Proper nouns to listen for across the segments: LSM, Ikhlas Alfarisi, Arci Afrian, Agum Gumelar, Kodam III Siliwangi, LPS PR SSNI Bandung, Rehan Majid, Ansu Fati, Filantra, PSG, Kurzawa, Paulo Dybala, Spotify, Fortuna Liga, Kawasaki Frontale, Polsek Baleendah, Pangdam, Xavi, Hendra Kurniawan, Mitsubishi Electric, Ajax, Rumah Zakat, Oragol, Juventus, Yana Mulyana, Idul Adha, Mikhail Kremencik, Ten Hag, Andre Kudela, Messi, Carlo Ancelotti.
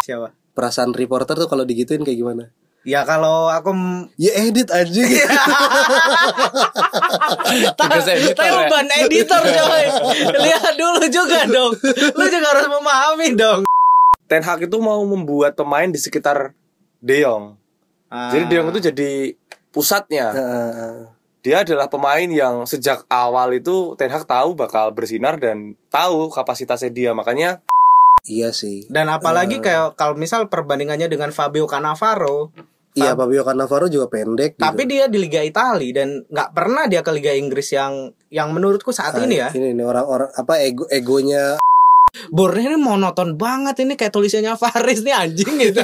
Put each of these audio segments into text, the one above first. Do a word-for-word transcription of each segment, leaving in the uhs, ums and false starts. Siapa? Perasaan reporter tuh kalau digituin kayak gimana? Ya kalau aku m- ya edit aja gitu. Tapi beban editor coy. Lihat dulu juga dong. Lu juga harus memahami dong. Ten Hag itu mau membuat pemain di sekitar De Jong. Ah. Jadi De Jong itu jadi pusatnya. Ah. Dia adalah pemain yang sejak awal itu Ten Hag tahu bakal bersinar dan tahu kapasitasnya dia, makanya. Iya sih. Dan apalagi uh, kayak kalau misal perbandingannya dengan Fabio Cannavaro. Iya, Fab... Fabio Cannavaro juga pendek. Tapi gitu. Dia di Liga Italia dan nggak pernah dia ke Liga Inggris yang yang menurutku saat nah, ini ya. Ini nih orang-orang apa ego egonya. Borne ini monoton banget ini kayak tulisannya Faris nih anjing gitu.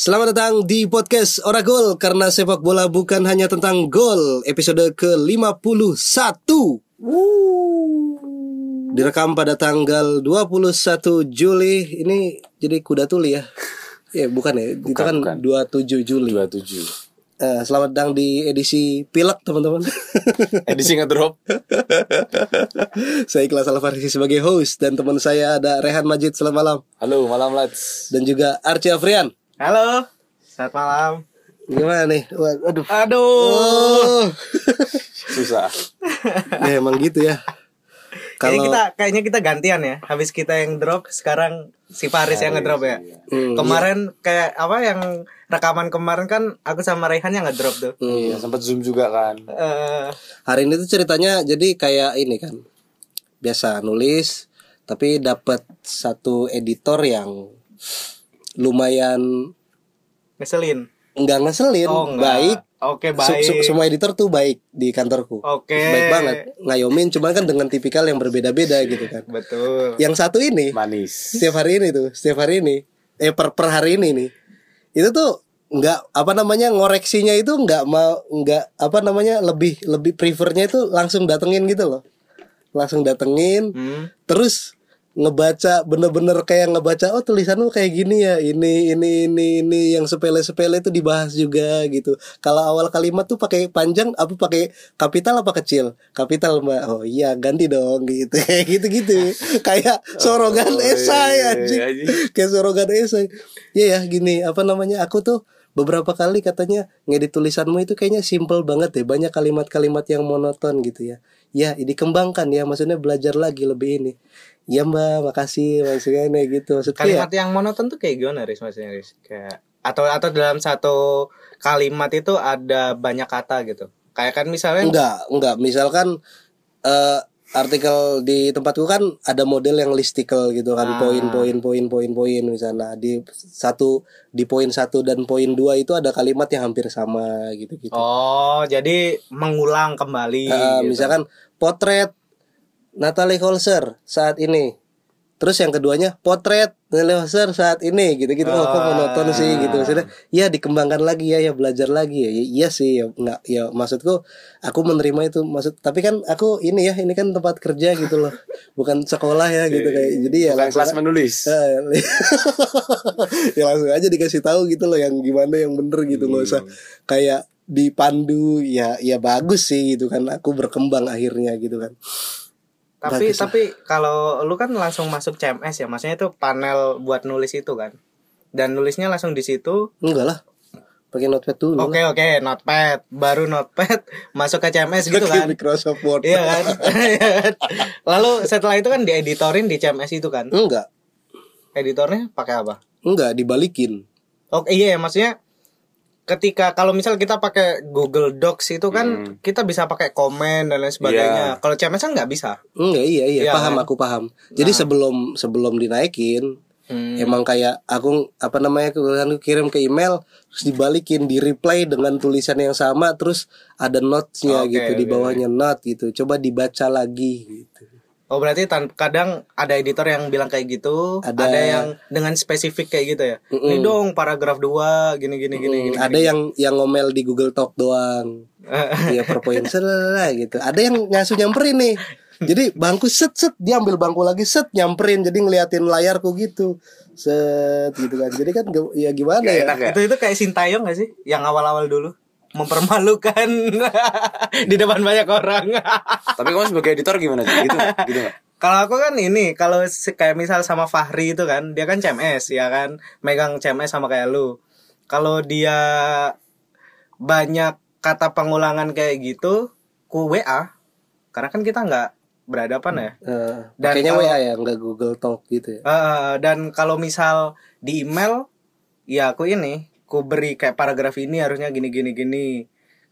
Selamat datang di podcast Oragol, karena sepak bola bukan hanya tentang gol. Episode ke lima puluh satu. Direkam pada tanggal dua puluh satu Juli. Ini jadi kuda tuli ya. Ya bukan ya, bukan, itu kan bukan. dua puluh tujuh Juli. dua puluh tujuh. Uh, selamat datang di edisi pilek teman-teman. Edisi ngedrop. Saya Ikhlas Alfarisi sebagai host dan teman saya ada Rehan Majid. Selamat malam. Halo, malam Lats. Dan juga Arci Afrian. Halo, selamat malam. Gimana nih? Aduh, aduh, oh. Susah. Ya emang gitu ya. Kalau kita kayaknya kita gantian ya. Habis kita yang drop, sekarang si Faris yang ngedrop ya. Hmm, kemarin iya. Kayak apa yang rekaman kemarin kan aku sama Rehan yang ngedrop tuh. Hmm. Iya, sempat zoom juga kan. Uh. Hari ini tuh ceritanya jadi kayak ini kan. Biasa nulis, tapi dapat satu editor yang lumayan ngeselin. Enggak ngeselin, oh, enggak. Baik. Oke, okay, baik. Su- su- semua editor tuh baik di kantorku. Oke. Okay. Baik banget. Ngayomin cuman kan dengan tipikal yang berbeda-beda gitu kan. Betul. Yang satu ini manis. Setiap hari ini tuh, setiap hari ini eh per per hari ini nih. Itu tuh enggak apa namanya ngoreksinya itu enggak mau enggak apa namanya lebih lebih prefernya itu langsung datengin gitu loh. Langsung datengin. Hmm. Terus ngebaca bener-bener kayak ngebaca oh tulisanmu kayak gini ya, ini ini ini ini yang sepele-sepele itu dibahas juga gitu. Kalau awal kalimat tuh pakai panjang apa pakai kapital apa kecil? Kapital Mbak. Oh iya ganti dong gitu. Kayak gitu-gitu. Kayak sorongan oh, esai anjing. Iya, iya, iya. Kayak sorongan esai. Iya ya gini, apa namanya? Aku tuh beberapa kali katanya ngedit tulisanmu itu kayaknya simple banget deh, banyak kalimat-kalimat yang monoton gitu ya. Ya, dikembangkan ya, maksudnya belajar lagi lebih ini. Ya Mbak, makasih maksudnya gitu. Maksudnya kalimat ya, yang monoton tuh kayak gimana Riz maksudnya Riz? Kayak atau atau dalam satu kalimat itu ada banyak kata gitu. Kayak kan misalnya enggak, enggak, misalkan uh, artikel di tempatku kan ada model yang listicle gitu kan, ah. poin poin poin poin poin misalnya di satu di poin satu dan poin dua itu ada kalimat yang hampir sama gitu gitu. Oh jadi mengulang kembali. Uh, gitu. Misalkan potret Natalie Holzer saat ini. Terus yang keduanya potret Natalie Holzer saat ini gitu gitu. Oh, oh kok monoton sih gitu maksudnya. Ya dikembangkan lagi ya, ya belajar lagi ya. Iya ya, sih ya enggak ya maksudku aku menerima itu maksud tapi kan aku ini ya ini kan tempat kerja gitu loh. Bukan sekolah ya gitu kayak. Jadi ya bukan langsung kelas menulis. Uh, ya langsung aja dikasih tahu gitu loh yang gimana yang bener gitu enggak hmm. usah kayak dipandu ya ya bagus sih gitu kan aku berkembang akhirnya gitu kan. Tapi bagus tapi lah. Kalau lu kan langsung masuk C M S ya, maksudnya itu panel buat nulis itu kan. Dan nulisnya langsung di situ. Enggak lah. Pakai Notepad dulu. Oke okay, oke, okay. Notepad, baru Notepad masuk ke C M S gitu kan. Microsoft Word. Iya kan? Lalu setelah itu kan dieditorin di C M S itu kan? Enggak. Editornya pakai apa? Enggak, dibalikin. Oke, iya maksudnya ketika kalau misal kita pakai Google Docs itu kan hmm. kita bisa pakai komen dan lain sebagainya. Yeah. Kalau C M S kan nggak bisa. Enggak iya iya yeah, paham kan? Aku paham. Jadi nah. sebelum sebelum dinaikin hmm. emang kayak aku apa namanya tulisanku kirim ke email terus dibalikin di reply dengan tulisan yang sama terus ada notes-nya okay, gitu okay. Di bawahnya note gitu. Coba dibaca lagi gitu. Oh berarti tan- kadang ada editor yang bilang kayak gitu, ada, ada yang dengan spesifik kayak gitu ya. Mm-mm. Ini dong paragraf dua gini gini mm, gini gini. Ada gini. yang yang ngomel di Google Talk doang. Dia gitu ya, per poin gitu. Ada yang ngasuh nyamperin nih. Jadi bangku set set dia ambil bangku lagi set nyamperin, jadi ngeliatin layarku gitu. Set gitu kan. Jadi kan ya gimana ya? Enak, ya? Itu itu kayak Sintayong enggak sih? Yang awal-awal dulu mempermalukan di depan banyak orang. Tapi kamu sebagai editor gimana sih? Gitu enggak? Gitu enggak? Kalau aku kan ini, kalau kayak misal sama Fahri itu kan, dia kan C M S ya kan, megang C M S sama kayak lu. Kalau dia banyak kata pengulangan kayak gitu, ku W A, karena kan kita nggak berhadapan ya. Uh, dan kayaknya W A ya, nggak Google Talk gitu. Ya. Uh, dan kalau misal di email, ya aku ini, ku beri kayak paragraf ini harusnya gini gini gini.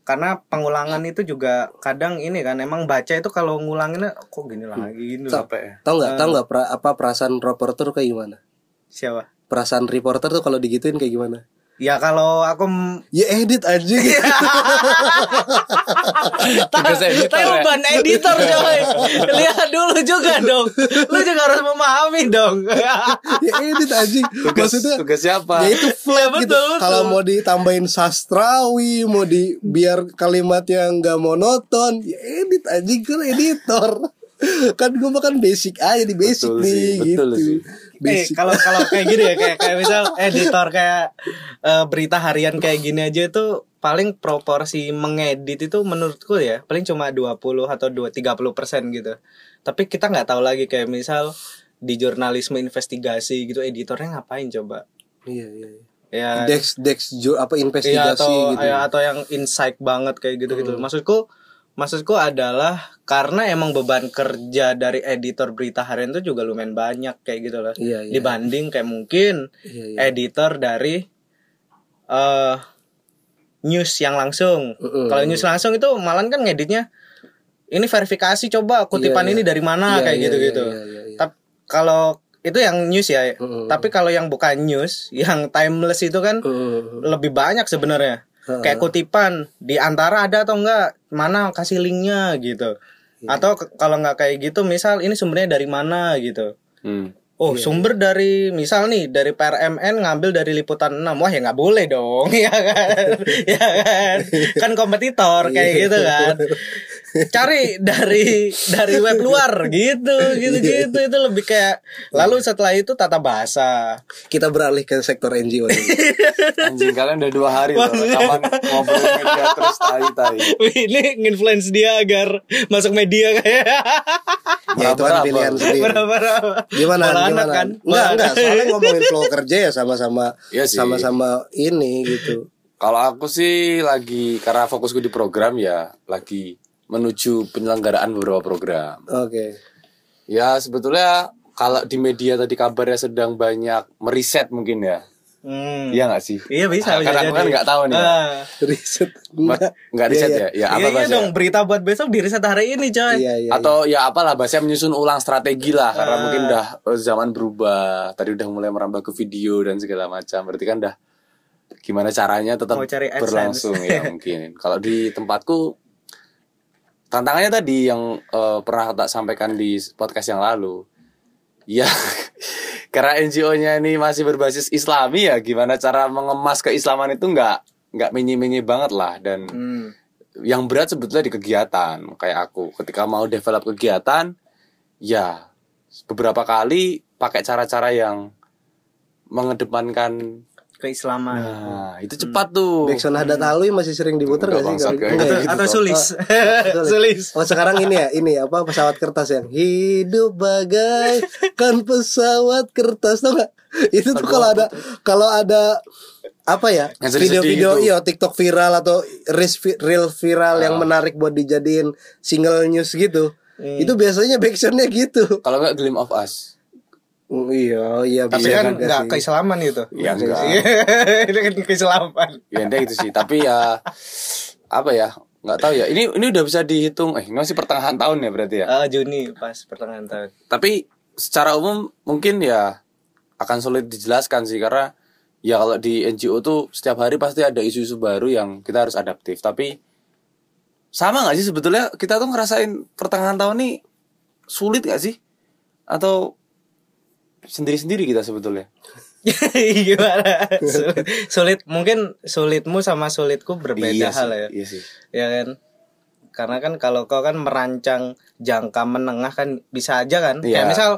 Karena pengulangan itu juga kadang ini kan, emang baca itu kalau ngulanginnya kok gini lagi gitu. Capek ya. Tahu enggak? Uh, tahu enggak pra, apa perasaan reporter kayak gimana? Siapa? Perasaan reporter tuh kalau digituin kayak gimana? Ya kalau aku ya edit aja gitu. Tapi beban editor coy. Lihat dulu juga dong. Lu juga harus memahami dong. Ya edit aja. Tugas, maksudnya tugas siapa? Ya itu flat ya, gitu. Kalau mau ditambahin sastrawi, mau di biar kalimatnya enggak monoton, ya edit aja kan editor. Kan gue makan basic aja di basic betul nih sih, gitu. Betul sih. Basic. Eh kalau kalau kayak gini ya kayak kayak misal editor kayak uh, berita harian kayak gini aja itu paling proporsi mengedit itu menurutku ya paling cuma dua puluh atau tiga puluh persen gitu. Tapi kita nggak tahu lagi kayak misal di jurnalisme investigasi gitu editornya ngapain coba? Iya iya. Ya dex dex apa investigasi iya, atau, gitu. Ya, atau yang insight banget kayak gitu gitu. Hmm. Maksudku Maksudku adalah karena emang beban kerja dari editor berita harian itu juga lumayan banyak kayak gitu loh. Iya, iya. Dibanding kayak mungkin iya, iya. editor dari uh, news yang langsung. Uh, uh, Kalau news langsung itu malah kan ngeditnya ini verifikasi coba kutipan iya, iya. ini dari mana iya, kayak gitu-gitu. Iya, iya, iya, iya. Tapi kalau itu yang news ya. Uh, uh, Tapi kalau yang bukan news, yang timeless itu kan uh, uh, uh. lebih banyak sebenarnya. Kayak kutipan di antara ada atau enggak, mana kasih linknya gitu. Yeah. Atau ke- kalau enggak kayak gitu, misal ini sumbernya dari mana gitu. Hmm. Oh, yeah. Sumber dari misal nih dari P R M N ngambil dari Liputan enam. Wah, ya enggak boleh dong. Ya kan? Ya kan? Kan kompetitor kayak gitu kan. Cari dari dari web luar gitu, gitu-gitu itu lebih kayak. Lalu setelah itu tata bahasa. Kita beralih ke sektor N G O. Anjing kalian udah dua hari loh rekaman ngobrol media terus tai-tai. Ini nginfluence dia agar masuk media kayak. Ya itu kan pilihan sendiri. Gimana? Malah gimana? Kan? Enggak, enggak, soalnya ngomongin flow kerja ya sama-sama ya sama-sama ini gitu. Kalau aku sih lagi karena fokusku di program ya lagi menuju penyelenggaraan beberapa program. Oke. Okay. Ya sebetulnya kalau di media tadi kabarnya sedang banyak meriset mungkin ya. Hmm. Iya nggak sih? Iya bisa. Nah, karena aku kan nggak tahu nih. Uh, riset. Nggak riset ya? Ya, ya apa iya, bahasa? Iya dong. Berita buat besok diriset hari ini coy. Iya, iya, atau iya. ya apalah bahasanya menyusun ulang strategi lah. Karena uh. mungkin udah zaman berubah. Tadi udah mulai merambah ke video dan segala macam. Berarti kan udah gimana caranya tetap berlangsung ya mungkin. Kalau di tempatku tantangannya tadi yang uh, pernah tak sampaikan di podcast yang lalu. Ya karena N G O-nya ini masih berbasis Islami ya, gimana cara mengemas keislaman itu enggak enggak menye-menye banget lah dan hmm. yang berat sebetulnya di kegiatan kayak aku ketika mau develop kegiatan ya beberapa kali pakai cara-cara yang mengedepankan keislaman. Nah, itu cepat tuh. Bekson Haddad Alwi masih sering diputer enggak sih? Atau, gitu atau sulis. Oh, sulis. Oh, sekarang ini ya, ini apa pesawat kertas yang hidup bagai kan pesawat kertas tuh enggak? Itu tuh kalau ada kalau ada apa ya? Video-video iyo TikTok viral atau reel viral oh. yang menarik buat dijadiin single news gitu. Hmm. Itu biasanya backsonnya gitu. Kalau enggak Gleam of Us. Oh, iya, iya, tapi kan nggak keislaman gitu. Iya enggak. Itu kan keislaman. Ya udah gitu sih. Tapi ya apa ya? Nggak tahu ya. Ini ini udah bisa dihitung. Eh, ini masih pertengahan tahun ya berarti ya? Uh, Juni pas pertengahan tahun. Tapi secara umum mungkin ya akan sulit dijelaskan sih karena ya kalau di N G O tuh setiap hari pasti ada isu-isu baru yang kita harus adaptif. Tapi sama nggak sih sebetulnya kita tuh ngerasain pertengahan tahun nih sulit nggak sih? Atau sendiri-sendiri kita sebetulnya. Gimana? Sulit, sulit mungkin sulitmu sama sulitku berbeda iya sih, hal ya. Iya sih. Ya kan. Karena kan kalau kau kan merancang jangka menengah kan bisa aja kan. Yeah. Kayak misal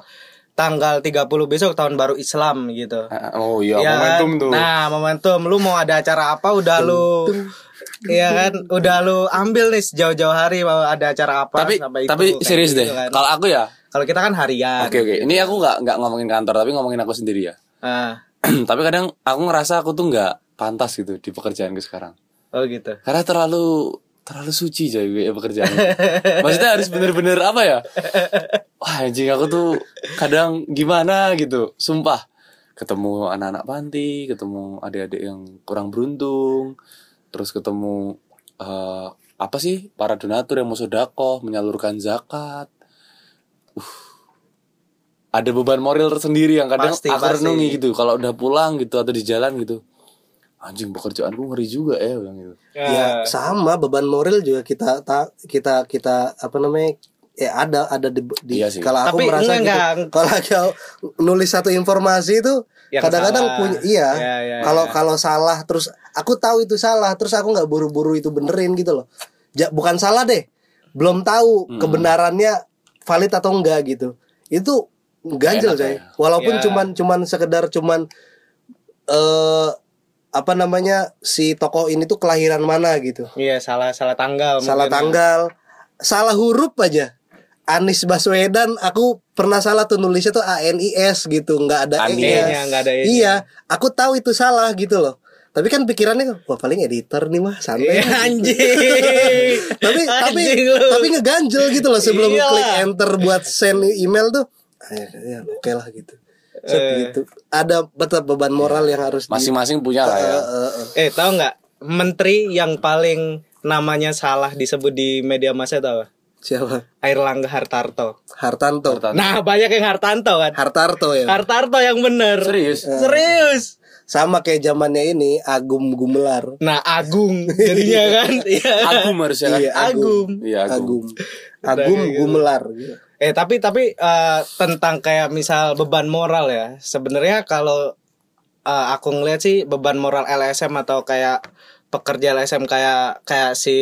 tanggal tiga puluh besok tahun baru Islam gitu. Oh iya, ya, momentum tuh. Nah, momentum lu mau ada acara apa udah lu iya kan, udah lu ambil nih sejauh-jauh hari mau ada acara apa tapi, sampai itu. Tapi serius deh. Gitu kan. Kalau aku ya, kalau kita kan harian. Oke okay, oke. Okay. Ini aku enggak enggak ngomongin kantor tapi ngomongin aku sendiri ya. Ah. Tapi kadang aku ngerasa aku tuh enggak pantas gitu di pekerjaanku sekarang. Oh gitu. Karena terlalu terlalu suci aja gue ya pekerjaan. Maksudnya harus bener-bener apa ya? Wah anjing aku tuh kadang gimana gitu. Sumpah. Ketemu anak-anak panti, ketemu adik-adik yang kurang beruntung, terus ketemu uh, apa sih? Para donatur yang mau sedekah, menyalurkan zakat. Uh. Ada beban moral tersendiri yang kadang pasti, aku renungi gitu. Kalau udah pulang gitu atau di jalan gitu. Anjing pekerjaanku ngeri juga ya bilang gitu. Ya sama beban moral juga kita ta, kita kita apa namanya ya ada ada di, di iya kalau aku tapi merasa enggak, gitu, kalau aku nulis satu informasi itu yang kadang-kadang salah. Punya iya ya, ya, kalau ya. Kalau salah terus aku tahu itu salah terus aku nggak buru-buru itu benerin gitu loh. Ja, bukan salah deh belum tahu hmm. kebenarannya valid atau enggak gitu itu ganjel coy ya. Walaupun ya. cuman cuman sekedar cuman uh, apa namanya si tokoh ini tuh kelahiran mana gitu. Iya salah salah tanggal. Salah tanggal, ya. Salah huruf aja. Anies Baswedan, aku pernah salah tuh nulisnya tuh A N I S gitu, nggak ada E-nya. Iya, aku tahu itu salah gitu loh. Tapi kan pikirannya wah paling editor nih mah santai e, anjing. Tapi tapi tapi ngeganjel gitu loh sebelum Iyalah. klik enter buat send email tuh. Ya, oke okay lah gitu. Gitu. Ada betul beban moral yang harus masing-masing di... punya lah ya. Eh tahu nggak menteri yang paling namanya salah disebut di media massa tahu? Siapa? Airlangga Hartarto. Hartanto. Hartanto. Nah banyak yang Hartanto kan. Hartarto ya. Hartarto yang bener. Serius. Uh. Serius. Sama kayak zamannya ini Agum Gumelar. Nah Agung jadinya kan. Agum harusnya kan. Iya, Agum. Iya, Agum. Agum, Agum Gumelar. Gitu. Eh tapi tapi uh, tentang kayak misal beban moral ya sebenarnya kalau uh, aku ngeliat sih beban moral L S M atau kayak pekerja L S M kayak kayak si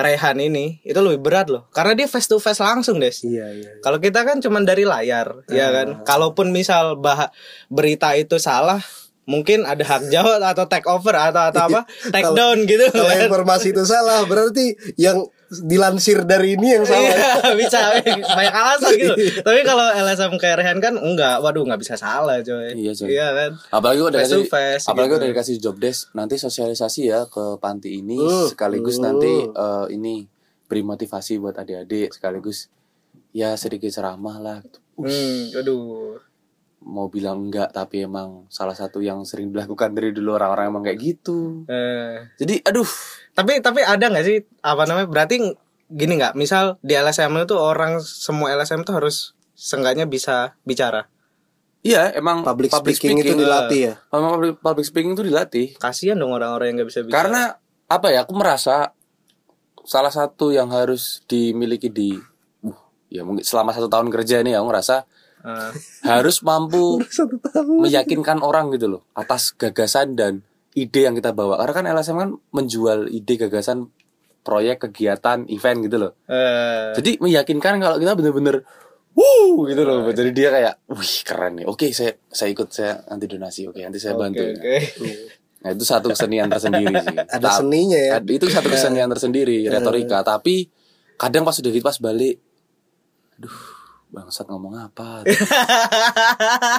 Rehan ini itu lebih berat loh karena dia face to face langsung Des. Iya, iya, iya. Kalau kita kan cuman dari layar uh. ya kan. Kalaupun misal bah- berita itu salah mungkin ada hak jawab atau take over atau atau apa take kalo, down gitu. Kalau informasi itu salah berarti yang dilansir dari ini yang salah. Iya, bisa banyak alasan gitu. Tapi kalau L S M kayak Rehan kan enggak, waduh enggak bisa salah coy. Iya, coy. Iya kan. Apalagi udah dikasih apalagi gitu. Udah dikasih job desk nanti sosialisasi ya ke panti ini uh, sekaligus uh. nanti uh, ini beri motivasi buat adik-adik sekaligus ya sedikit ceramah lah gitu. Hmm, aduh. Mau bilang enggak tapi emang salah satu yang sering dilakukan dari dulu orang-orang emang kayak gitu. Eh. Jadi aduh. Tapi tapi ada nggak sih apa namanya berarti gini nggak misal di L S M itu orang semua L S M itu harus seenggaknya bisa bicara. Iya emang public, public speaking, speaking itu dilatih ya. Emang public, public speaking itu dilatih. Kasian dong orang-orang yang nggak bisa bicara. Karena apa ya aku merasa salah satu yang harus dimiliki di uh, ya mungkin selama satu tahun kerja ini ya aku ngerasa Uh. harus mampu meyakinkan orang gitu loh atas gagasan dan ide yang kita bawa karena kan L S M kan menjual ide gagasan proyek kegiatan event gitu loh uh. jadi meyakinkan kalau kita bener-bener wuh gitu loh uh. jadi dia kayak wih keren nih oke okay, saya saya ikut saya nanti donasi oke okay, nanti saya bantu okay, okay. Nah itu satu kesenian tersendiri sih ada Ta- seninya ya itu satu kesenian tersendiri retorika uh. tapi kadang pas udah gitu pas balik aduh bangsat ngomong apa?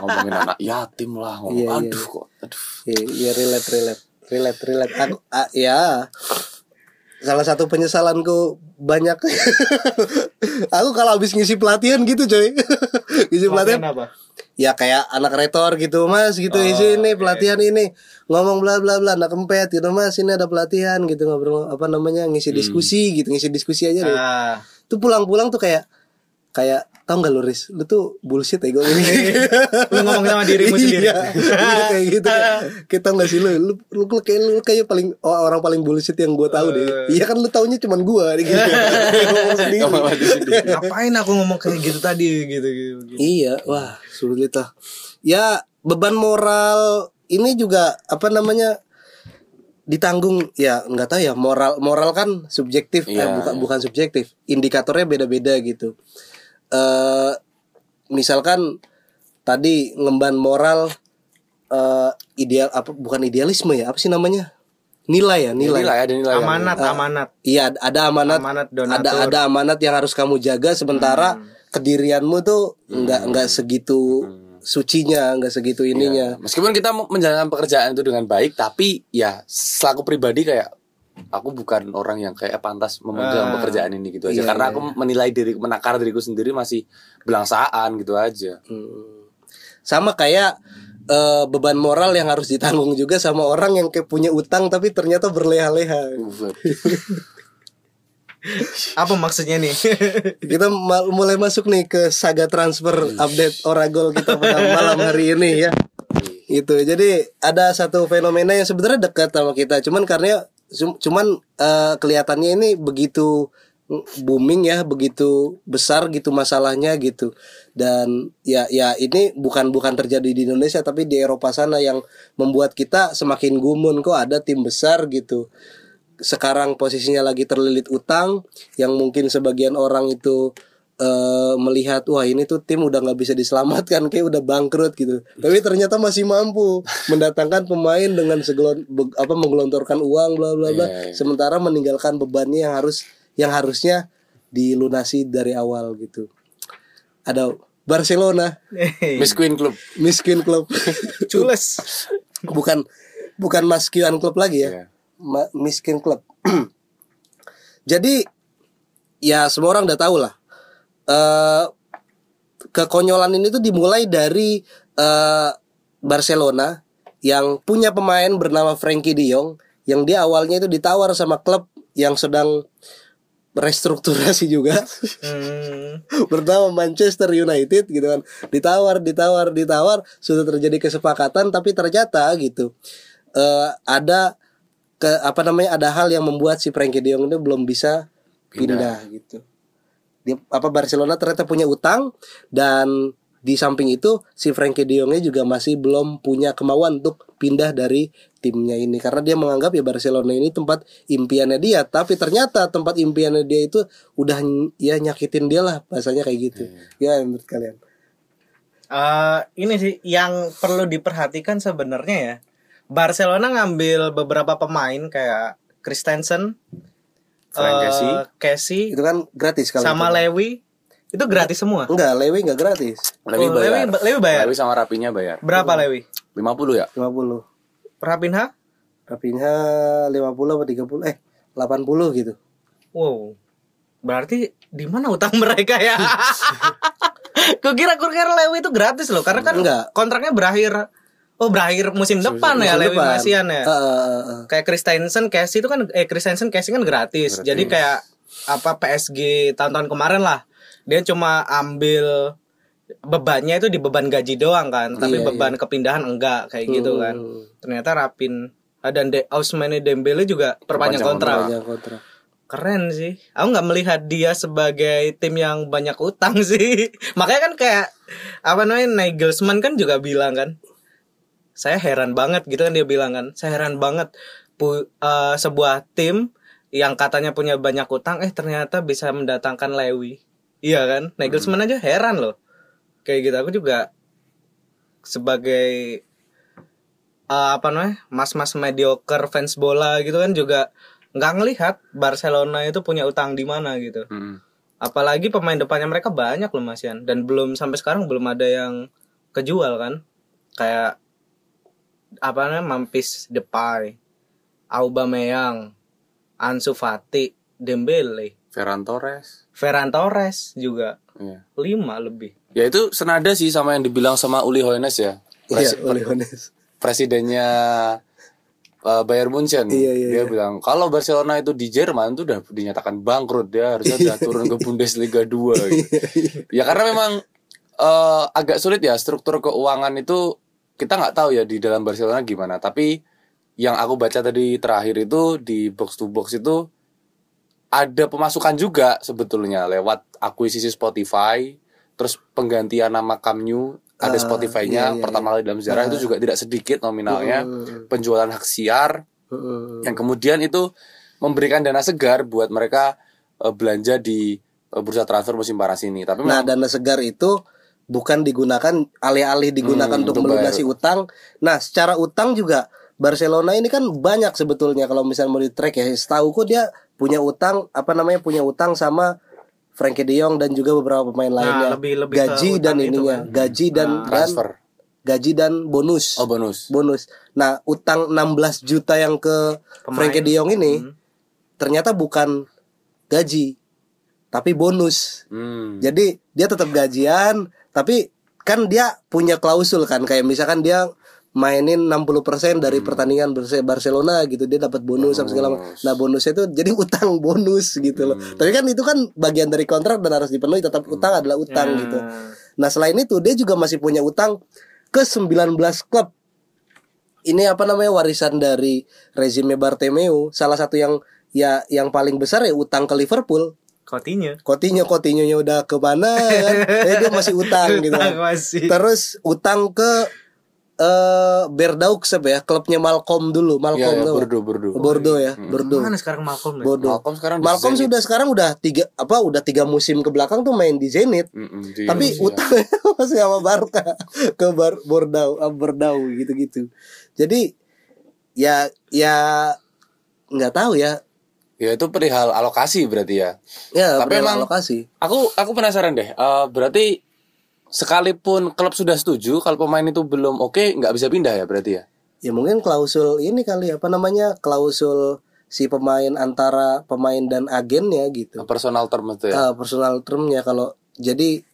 Ngomongin anak yatim lah, ngomong yeah, aduh yeah. kok, aduh. Iya, yeah, yeah, relate, relate, relate, relate. Aku, uh, ya, salah satu penyesalanku banyak. Aku kalau habis ngisi pelatihan gitu, coy. Ngisi pelatihan, pelatihan apa? Ya kayak anak retor gitu mas gitu oh, isi ini pelatihan okay. ini ngomong bla bla bla anak kempet gitu mas ini ada pelatihan gitu ngobrol apa namanya ngisi diskusi hmm. gitu ngisi diskusi aja deh. Ah. Tuh pulang-pulang tuh kayak kayak tau nggak lu Riz, lu tuh bullshit ego ini, lu ngomong sama dirimu sendiri, iya, kayak gitu, kita nggak sih lu, lu, lu kayak lu kayak paling oh, orang paling bullshit yang gue tahu deh, iya kan lu taunya cuman gue, gitu, ngomong sendiri, ngapain aku ngomong kayak gitu tadi, gitu, gitu, gitu. Iya, wah sulit lah, ya beban moral ini juga apa namanya ditanggung ya nggak tahu ya, moral moral kan subjektif, yeah. eh, bukan bukan subjektif, indikatornya beda-beda gitu. Uh, misalkan tadi ngemban moral uh, ideal apa bukan idealisme ya apa sih namanya nilai ya nilai, nilai, ada nilai amanat ya. uh, amanat iya ada amanat, amanat ada ada amanat yang harus kamu jaga sementara hmm. kedirianmu tuh nggak nggak hmm. segitu hmm. sucinya, nggak segitu ininya. Ya. Meskipun kita menjalankan pekerjaan itu dengan baik, tapi ya selaku pribadi kayak aku bukan orang yang kayak pantas memegang ah. pekerjaan ini gitu aja. Ya, karena ya. aku menilai diri, menakar diriku sendiri masih belangsaan gitu aja. Hmm. Sama kayak uh, beban moral yang harus ditanggung juga sama orang yang kayak punya utang tapi ternyata berleha-leha. Apa maksudnya nih? Kita mulai masuk nih ke saga transfer update Oragol kita pada malam hari ini ya. Itu. Jadi ada satu fenomena yang sebenarnya dekat sama kita, cuman karena cuman uh, kelihatannya ini begitu booming ya, begitu besar gitu masalahnya gitu. Dan ya ya ini bukan bukan terjadi di Indonesia tapi di Eropa sana yang membuat kita semakin gumun kok ada tim besar gitu. Sekarang posisinya lagi terlilit utang yang mungkin sebagian orang itu e, melihat wah ini tuh tim udah gak bisa diselamatkan, kayak udah bangkrut gitu. Tapi ternyata masih mampu mendatangkan pemain dengan segelon, be, apa, menggelontorkan uang bla bla bla, yeah. sementara meninggalkan bebannya yang harus yang harusnya dilunasi dari awal gitu. Ada Barcelona, hey. miskin klub, miskin klub, cules. Bukan bukan maskian klub lagi ya. Yeah. Miskin klub. Jadi ya semua orang udah tahu lah. Uh, kekonyolan ini tuh dimulai dari uh, Barcelona yang punya pemain bernama Frenkie de Jong yang dia awalnya itu ditawar sama klub yang sedang restrukturasi juga. Hmm. Bernama Manchester United gitu kan. Ditawar, ditawar, ditawar, sudah terjadi kesepakatan tapi ternyata gitu. Uh, ada Ke, apa namanya ada hal yang membuat si Frenkie de Jong itu belum bisa pindah, pindah gitu. Dia apa Barcelona ternyata punya utang dan di samping itu si Frenkie de Jongnya juga masih belum punya kemauan untuk pindah dari timnya ini karena dia menganggap ya Barcelona ini tempat impiannya dia, tapi ternyata tempat impiannya dia itu udah ya nyakitin dia lah bahasanya kayak gitu. Hmm. Ya menurut kalian? Uh, ini sih yang perlu diperhatikan sebenarnya ya. Barcelona ngambil beberapa pemain kayak Christensen, uh, Casey, itu kan gratis kalau sama itu. Lewi, itu gratis semua? Enggak, Lewi enggak gratis. Lewi oh, bayar. Lewi, Lewi bayar. Lewi sama Rapinya bayar. Berapa Lewi? lima puluh ya? lima puluh. Rapinha? Rapinha lima puluh atau tiga puluh eh delapan puluh gitu. Wow. Berarti di mana utang mereka ya? Gue kira-kira Lewi itu gratis loh karena kan enggak. Kontraknya berakhir Oh berakhir musim depan musim ya Lewi Masian ya. Uh, uh, uh. Kayak Christensen, Casey itu kan eh Christensen, Casey kan gratis. gratis. Jadi kayak apa P S G tahun-tahun kemarin lah. Dia cuma ambil bebannya itu di beban gaji doang kan, tapi iya, beban iya. kepindahan enggak kayak hmm. gitu kan. Ternyata Rapin dan De, Ousmane Dembele juga perpanjang kontrak. kontrak. Keren sih. Aku enggak melihat dia sebagai tim yang banyak utang sih. Makanya kan kayak apa namanya Nagelsmann kan juga bilang kan saya heran banget gitu kan dia bilang kan saya heran banget pu, uh, sebuah tim yang katanya punya banyak utang eh ternyata bisa mendatangkan Lewi iya kan Nagelsmann hmm. aja heran loh kayak gitu. Aku juga sebagai uh, apa namanya mas-mas mediocre fans bola gitu kan juga nggak ngelihat Barcelona itu punya utang di mana gitu. hmm. Apalagi pemain depannya mereka banyak loh Mas Ian dan belum sampai sekarang belum ada yang kejual kan kayak apa namanya Memphis Depay, Aubameyang, Ansu Fati, Dembele, Ferran Torres, Ferran Torres juga, yeah. lima lebih. Ya itu senada sih sama yang dibilang sama Uli Hoeness ya, Pres- yeah, Uli Hoeness. Presidennya uh, Bayern Munchen, yeah, yeah, dia yeah. bilang kalau Barcelona itu di Jerman itu udah dinyatakan bangkrut dia harusnya udah turun ke Bundesliga dua. Gitu. Ya karena memang uh, agak sulit ya struktur keuangan itu. Kita nggak tahu ya di dalam Barcelona gimana, tapi yang aku baca tadi terakhir itu di box to box itu ada pemasukan juga sebetulnya lewat akuisisi Spotify, terus penggantian nama Camp Nou ada uh, Spotify-nya iya, iya, pertama kali iya. dalam sejarah uh. itu juga tidak sedikit nominalnya, uh. penjualan hak siar, hmm. yang kemudian itu memberikan dana segar buat mereka uh, belanja di uh, bursa transfer musim panas ini. Tapi nah, memang... dana segar itu bukan digunakan alih-alih digunakan hmm, untuk melunasi utang. Nah, secara utang juga Barcelona ini kan banyak sebetulnya kalau misalnya mau di-track ya. Setauku dia punya utang apa namanya punya utang sama Frenkie de Jong dan juga beberapa pemain lainnya. Nah, lebih, lebih gaji dan ininya, kan. gaji dan nah, transfer, dan, gaji dan bonus. Oh, bonus. Bonus. Nah, utang enam belas juta yang ke pemain. Frenkie de Jong ini hmm. ternyata bukan gaji tapi bonus. Hmm. Jadi dia tetap gajian tapi kan dia punya klausul kan kayak misalkan dia mainin enam puluh persen dari hmm. pertandingan Barcelona gitu dia dapat bonus sama segala macam. Nah, bonusnya itu jadi utang bonus gitu loh. Hmm. Tapi kan itu kan bagian dari kontrak dan harus dipenuhi, tetap utang hmm. adalah utang yeah. gitu. Nah, selain itu dia juga masih punya utang ke sembilan belas klub. Ini apa namanya warisan dari rezimnya Bartomeu, salah satu yang ya yang paling besar ya utang ke Liverpool. Coutinho, Coutinho, Coutinho-nya udah ke mana kan? Eh, dia masih utang gitu. Utang masih. Terus utang ke Uh, Bordeaux ya, klubnya Malcolm dulu, Malcolm ya, ya, Bordeaux, Bordeaux. Bordeaux ya, hmm. Bordeaux. Mana sekarang Malcolm? Malcolm sekarang Malcolm sudah sekarang udah tiga apa udah tiga musim ke belakang tuh main di Zenit. Mm-mm, tapi utangnya masih sama Barca ke Bar- Bordeaux, uh, Bordeaux gitu-gitu. Jadi ya ya enggak tahu ya. Ya itu perihal alokasi berarti ya. Ya, tapi emang alokasi. Aku aku penasaran deh. Uh, berarti sekalipun klub sudah setuju, kalau pemain itu belum oke, okay, nggak bisa pindah ya berarti ya? Ya mungkin klausul ini kali apa namanya klausul si pemain antara pemain dan agennya gitu. Personal term itu ya? Uh, personal termnya kalau jadi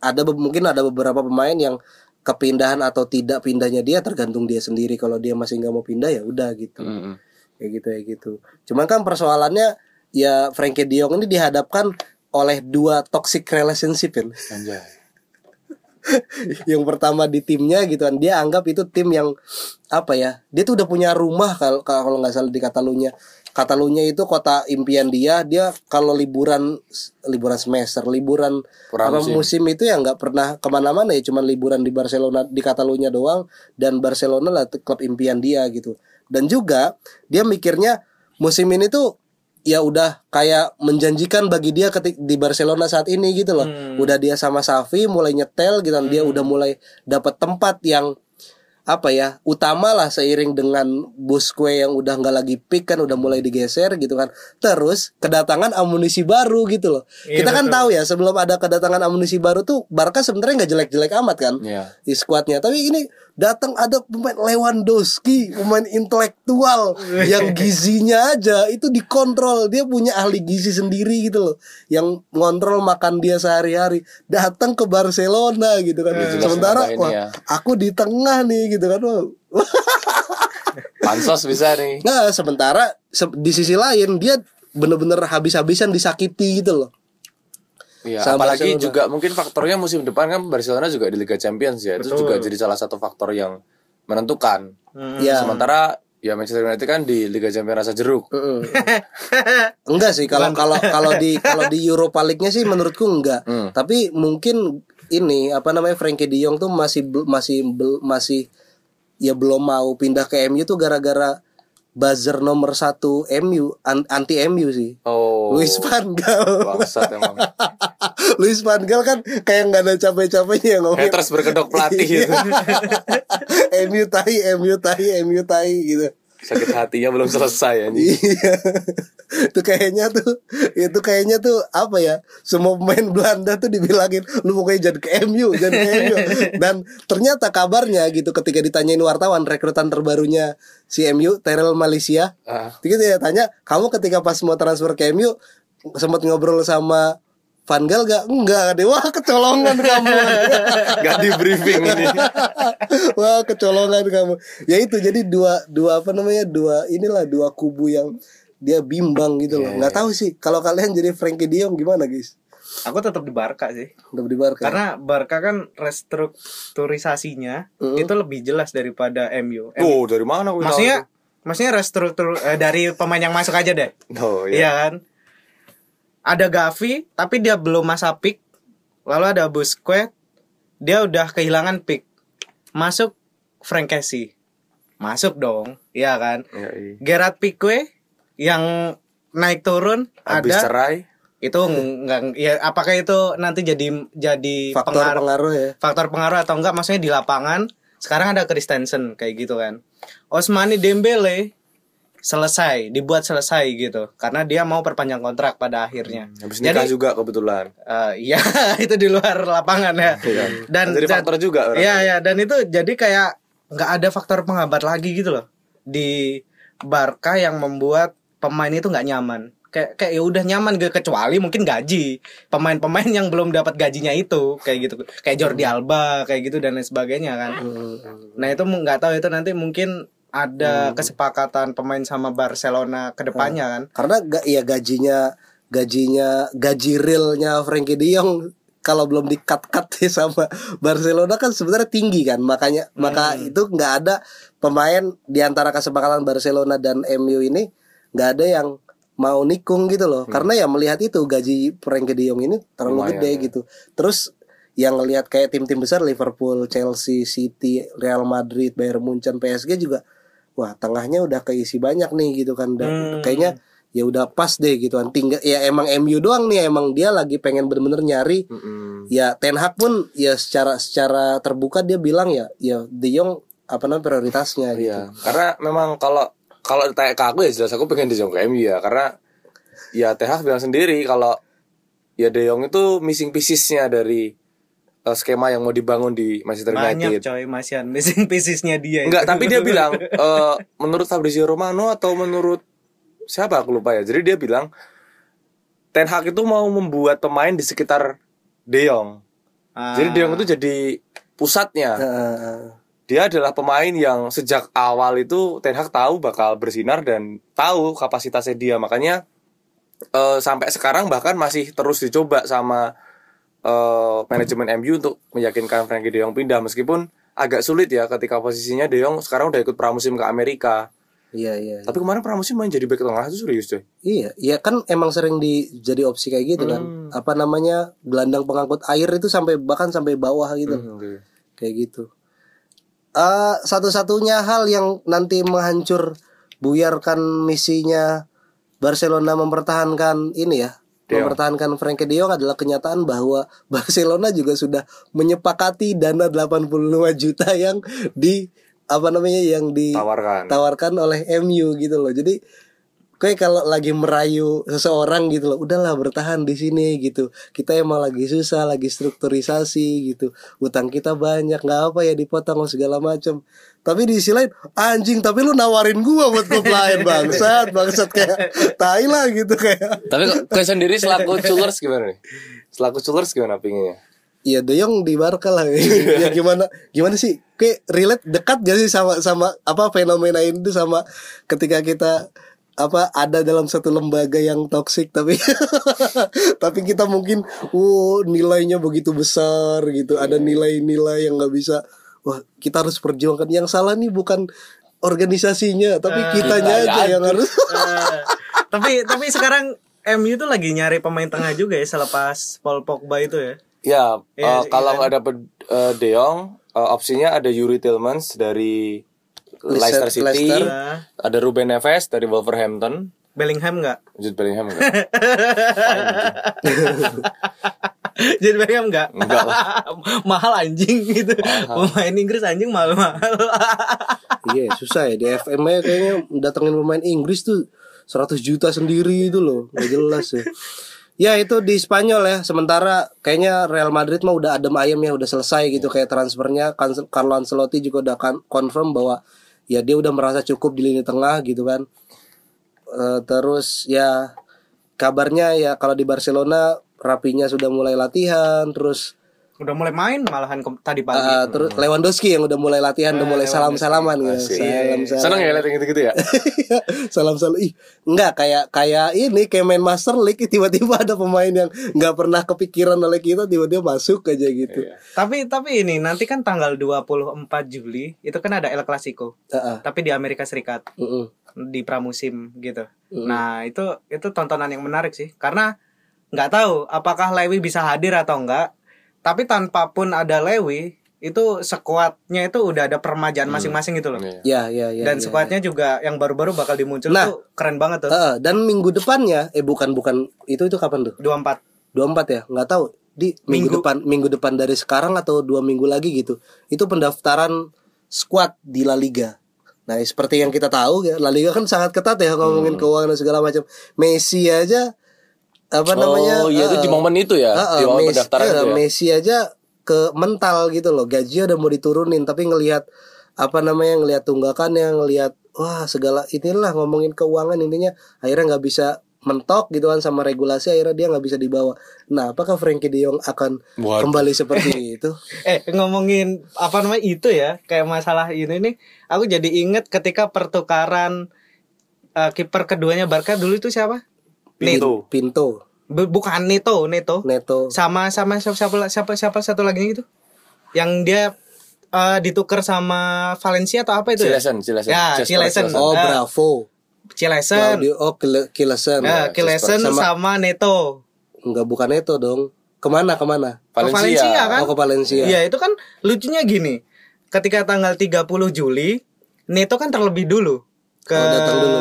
ada mungkin ada beberapa pemain yang kepindahan atau tidak pindahnya dia tergantung dia sendiri. Kalau dia masih nggak mau pindah ya udah gitu, mm-hmm. ya gitu ya gitu. Cuman kan persoalannya ya Frenkie de Jong ini dihadapkan oleh dua toxic relationship kan. Anjay. Yang pertama di timnya gitu kan dia anggap itu tim yang apa ya dia tuh udah punya rumah kalau kalau nggak salah di Catalunya. Catalunya itu kota impian dia dia kalau liburan liburan semester liburan apa musim itu ya nggak pernah kemana-mana ya cuman liburan di Barcelona di Catalunya doang dan Barcelona lah klub impian dia gitu. Dan juga dia mikirnya musim ini tuh ya udah kayak menjanjikan bagi dia ketik di Barcelona saat ini gitu loh. Hmm. Udah dia sama Xavi mulai nyetel gitu. Hmm. Dia udah mulai dapat tempat yang apa ya utama lah seiring dengan Busquets yang udah nggak lagi pick kan udah mulai digeser gitu kan. Terus kedatangan amunisi baru gitu loh. Iya, kita betul. Kan tahu ya sebelum ada kedatangan amunisi baru tuh Barca sebenarnya nggak jelek-jelek amat kan yeah. di squadnya. Tapi ini datang ada pemain Lewandowski, pemain intelektual yang gizinya aja itu dikontrol. Dia punya ahli gizi sendiri gitu loh yang ngontrol makan dia sehari-hari. Datang ke Barcelona gitu kan. Yeah. Sementara wah, ya. aku di tengah nih gitu kan. Pansos bisa nih. Nah, sementara se- di sisi lain dia bener-bener habis-habisan disakiti gitu loh. Iya, apalagi Barcelona. Juga mungkin faktornya musim depan kan Barcelona juga di Liga Champions ya. Betul. Itu juga jadi salah satu faktor yang menentukan. Hmm. Ya. Sementara ya Manchester United kan di Liga Champions rasa jeruk. Uh-uh. Enggak sih kalau kalau kalau di kalau di Europa League-nya sih menurutku enggak. Hmm. Tapi mungkin ini apa namanya Frenkie de Jong tuh masih masih masih ya belum mau pindah ke M U tuh gara-gara buzzer nomor satu M U anti M U sih. Oh. Luis Van Gaal. Bangsat emang. Luis Van Gaal kan kayak nggak ada capek-capeknya ngomong. Terus berkedok pelatih gitu. M U tai, M U tai, M U tai gitu. Sakit hatinya belum selesai anjing. Iya. Itu kayaknya tuh itu kayaknya tuh apa ya? Semua pemain Belanda tuh dibilangin lu pokoknya jangan ke M U, jangan ke M U. Dan ternyata kabarnya gitu ketika ditanyain wartawan rekrutan terbarunya si M U Terrell Malaysia. Uh. Gitu dia tanya, "Kamu ketika pas mau transfer ke M U sempat ngobrol sama Van Gaal gak? Enggak deh. Wah kecolongan kamu. Gak di briefing ini. Wah kecolongan kamu. Ya itu jadi dua dua apa namanya dua inilah dua kubu yang dia bimbang gitu loh. Yeah. Gak tahu sih kalau kalian jadi Frenkie de Jong gimana guys? Aku tetap di Barca sih. Tetap di Barca. Karena Barca kan restrukturisasinya uh-huh. itu lebih jelas daripada M U. Oh dari mana? Aku maksudnya tahu. Maksudnya restruktur eh, dari pemain yang masuk aja deh. Oh iya. Iya kan. Ada Gavi tapi dia belum masa pick. Lalu ada Busquets, dia udah kehilangan pick. Masuk Frenkie, masuk dong, iya kan? Yoi. Gerard Pique yang naik turun abis ada cerai itu nggak, ya apakah itu nanti jadi jadi faktor pengaruh, pengaruh ya? Faktor pengaruh atau enggak? Maksudnya di lapangan sekarang ada Christensen kayak gitu kan? Ousmane Dembele selesai, dibuat selesai gitu karena dia mau perpanjang kontrak pada akhirnya. Hmm, habis nikah jadi, juga kebetulan. Uh, iya, itu di luar lapangan ya. Dan jadi faktor jad, juga orang. Iya, iya, dan itu jadi kayak enggak ada faktor penghambat lagi gitu loh di Barca yang membuat pemain itu enggak nyaman. Kayak kayak ya udah nyaman gak, kecuali mungkin gaji. Pemain-pemain yang belum dapat gajinya itu kayak gitu. Kayak Jordi Alba kayak gitu dan lain sebagainya kan. Nah, itu enggak tahu itu nanti mungkin ada hmm. kesepakatan pemain sama Barcelona ke depannya hmm. kan. Karena ga, ya gajinya gajinya gaji realnya Frenkie de Jong kalau belum di-cut-cut ya sama Barcelona kan sebenarnya tinggi kan. Makanya hmm. maka itu enggak ada pemain di antara kesepakatan Barcelona dan M U ini enggak ada yang mau nikung gitu loh. Hmm. Karena ya melihat itu gaji Frenkie de Jong ini terlalu Lumayan. gede gitu. Terus yang ngelihat kayak tim-tim besar Liverpool, Chelsea, City, Real Madrid, Bayern Munchen, P S G juga, wah tengahnya udah keisi banyak nih gitu kan. Dan hmm. kayaknya ya udah pas deh gitu kan. Tinggal ya emang M U doang nih, emang dia lagi pengen bener-bener nyari. Hmm. Ya Ten Hag pun ya secara secara terbuka dia bilang ya ya De Jong apa namanya prioritasnya gitu. Ya, karena memang kalau kalau ditanya ke aku ya jelas aku pengen De Jong ke M U ya, karena ya Ten Hag bilang sendiri kalau ya De Jong itu missing piecesnya dari skema yang mau dibangun di Manchester United. Banyak coy, masih missing piecesnya dia. Enggak, tapi dia bilang uh, menurut Fabrizio Romano atau menurut siapa aku lupa ya. Jadi dia bilang Ten Hag itu mau membuat pemain di sekitar De Jong. Ah. Jadi De Jong itu jadi pusatnya. Uh. Dia adalah pemain yang sejak awal itu Ten Hag tahu bakal bersinar dan tahu kapasitasnya dia. Makanya uh, sampai sekarang bahkan masih terus dicoba sama Uh, manajemen M U untuk meyakinkan Frenkie de Jong pindah, meskipun agak sulit ya ketika posisinya de Jong sekarang udah ikut pramusim ke Amerika. Iya iya. Tapi kemarin pramusim main jadi bek tengah itu serius deh. Iya, iya kan emang sering dijadi opsi kayak gitu hmm. kan. Apa namanya gelandang pengangkut air itu sampai bahkan sampai bawah gitu. Hmm, okay. Kayak gitu. Uh, satu-satunya hal yang nanti menghancur buyarkan misinya Barcelona mempertahankan ini ya. Mempertahankan Frenkie de Jong adalah kenyataan bahwa Barcelona juga sudah menyepakati dana delapan puluh lima juta yang di apa namanya yang ditawarkan tawarkan oleh M U gitu loh. Jadi kayak kalau lagi merayu seseorang gitu loh, udahlah bertahan di sini gitu. Kita emang lagi susah, lagi strukturisasi gitu. Utang kita banyak, enggak apa ya dipotong segala macam. Tapi di sisi lain anjing, tapi lu nawarin gua buat klub lain, bangsat bangsat kayak tai lah gitu kayak. Tapi kau sendiri selaku Cullers gimana nih? Selaku Cullers gimana pinginnya? Iya, De Jong di Barca lah. Ya gimana gimana sih? Kayak relate dekat gak sih sama sama apa fenomena ini tuh sama ketika kita apa ada dalam satu lembaga yang toksik tapi tapi kita mungkin uh nilainya begitu besar gitu. Ada nilai-nilai yang enggak bisa, wah kita harus perjuangkan. Yang salah nih bukan organisasinya tapi uh, kitanya aja ya, yang harus. uh, tapi tapi sekarang M U tuh lagi nyari pemain tengah juga ya selepas Paul Pogba itu ya. Ya, ya uh, kalau enggak dapet uh, De Jong, uh, opsinya ada Yuri Tillmans dari Leicester City, Leicester. Ada Ruben Neves dari Wolverhampton. Bellingham enggak? Jude Bellingham enggak? Jude Bellingham enggak? Enggak lah. Mahal anjing gitu. Mahal. Pemain Inggris anjing mahal-mahal. Iya, yeah, susah ya di F M aja kayaknya datengin pemain Inggris tuh seratus juta sendiri itu loh. Enggak jelas ya. Ya itu di Spanyol ya. Sementara kayaknya Real Madrid mah udah adem ayem ya, udah selesai gitu kayak transfernya. Carlo Ancelotti juga udah confirm bahwa ya dia udah merasa cukup di lini tengah gitu kan. E, terus ya kabarnya ya kalau di Barcelona Rapinya sudah mulai latihan, terus udah mulai main malahan ke- tadi pagi. Uh, terus Lewandowski yang udah mulai latihan, eh, udah mulai salam-salaman gitu. Salam-salam. Seneng ya latihan gitu-gitu ya. Salam-salam. Ih, enggak kayak kayak ini kayak main Master League tiba-tiba ada pemain yang enggak pernah kepikiran oleh kita tiba-tiba masuk aja gitu. Iya. Tapi tapi ini nanti kan tanggal dua puluh empat Juli itu kan ada El Clasico. Uh-uh. Tapi di Amerika Serikat. Uh-uh. Di pramusim gitu. Uh-uh. Nah, itu itu tontonan yang menarik sih karena enggak tahu apakah Lewi bisa hadir atau enggak. Tapi tanpa pun ada Lewi, itu squadnya itu udah ada permajaan hmm. masing-masing gitu loh. Iya, iya, iya. Dan ya, squadnya ya. juga yang baru-baru bakal dimuncul nah, tuh keren banget tuh. Uh, dan minggu depannya eh bukan bukan itu itu kapan tuh? dua puluh empat ya? Enggak tahu. Di minggu, minggu depan minggu depan dari sekarang atau dua minggu lagi gitu. Itu pendaftaran squad di La Liga. Nah, seperti yang kita tahu La Liga kan sangat ketat ya ngomongin hmm. keuangan dan segala macam. Messi aja apa namanya? Oh, iya uh, itu di momen itu ya. Uh, uh, di momen Messi, pendaftaran uh, itu ya. Messi aja ke mental gitu loh, gaji udah mau diturunin tapi ngelihat apa namanya ngelihat tunggakannya, ngelihat wah segala inilah ngomongin keuangan intinya akhirnya nggak bisa mentok gitu kan sama regulasi akhirnya dia nggak bisa dibawa. Nah apakah Frenkie de Jong akan What? kembali seperti itu? Eh ngomongin apa namanya itu ya kayak masalah ini nih aku jadi inget ketika pertukaran uh, kiper keduanya Barca dulu itu siapa? Pinto. Pinto. Bukan Neto, Neto, Neto. Sama sama siapa siapa siapa satu lagi gitu, yang dia uh, ditukar sama Valencia atau apa itu? Cilesen, Cilesen. Ya, Cilesen. Oh, Bravo. Cilesen. Oh, Cilesen. Ya, Cilesen sama Neto. Enggak, bukan Neto dong. Kemana kemana? Valencia. Ke Valencia kan? Oh, ke Valencia. Iya, itu kan lucunya gini. Ketika tanggal tiga puluh Juli, Neto kan terlebih dulu ke oh, datang dulu,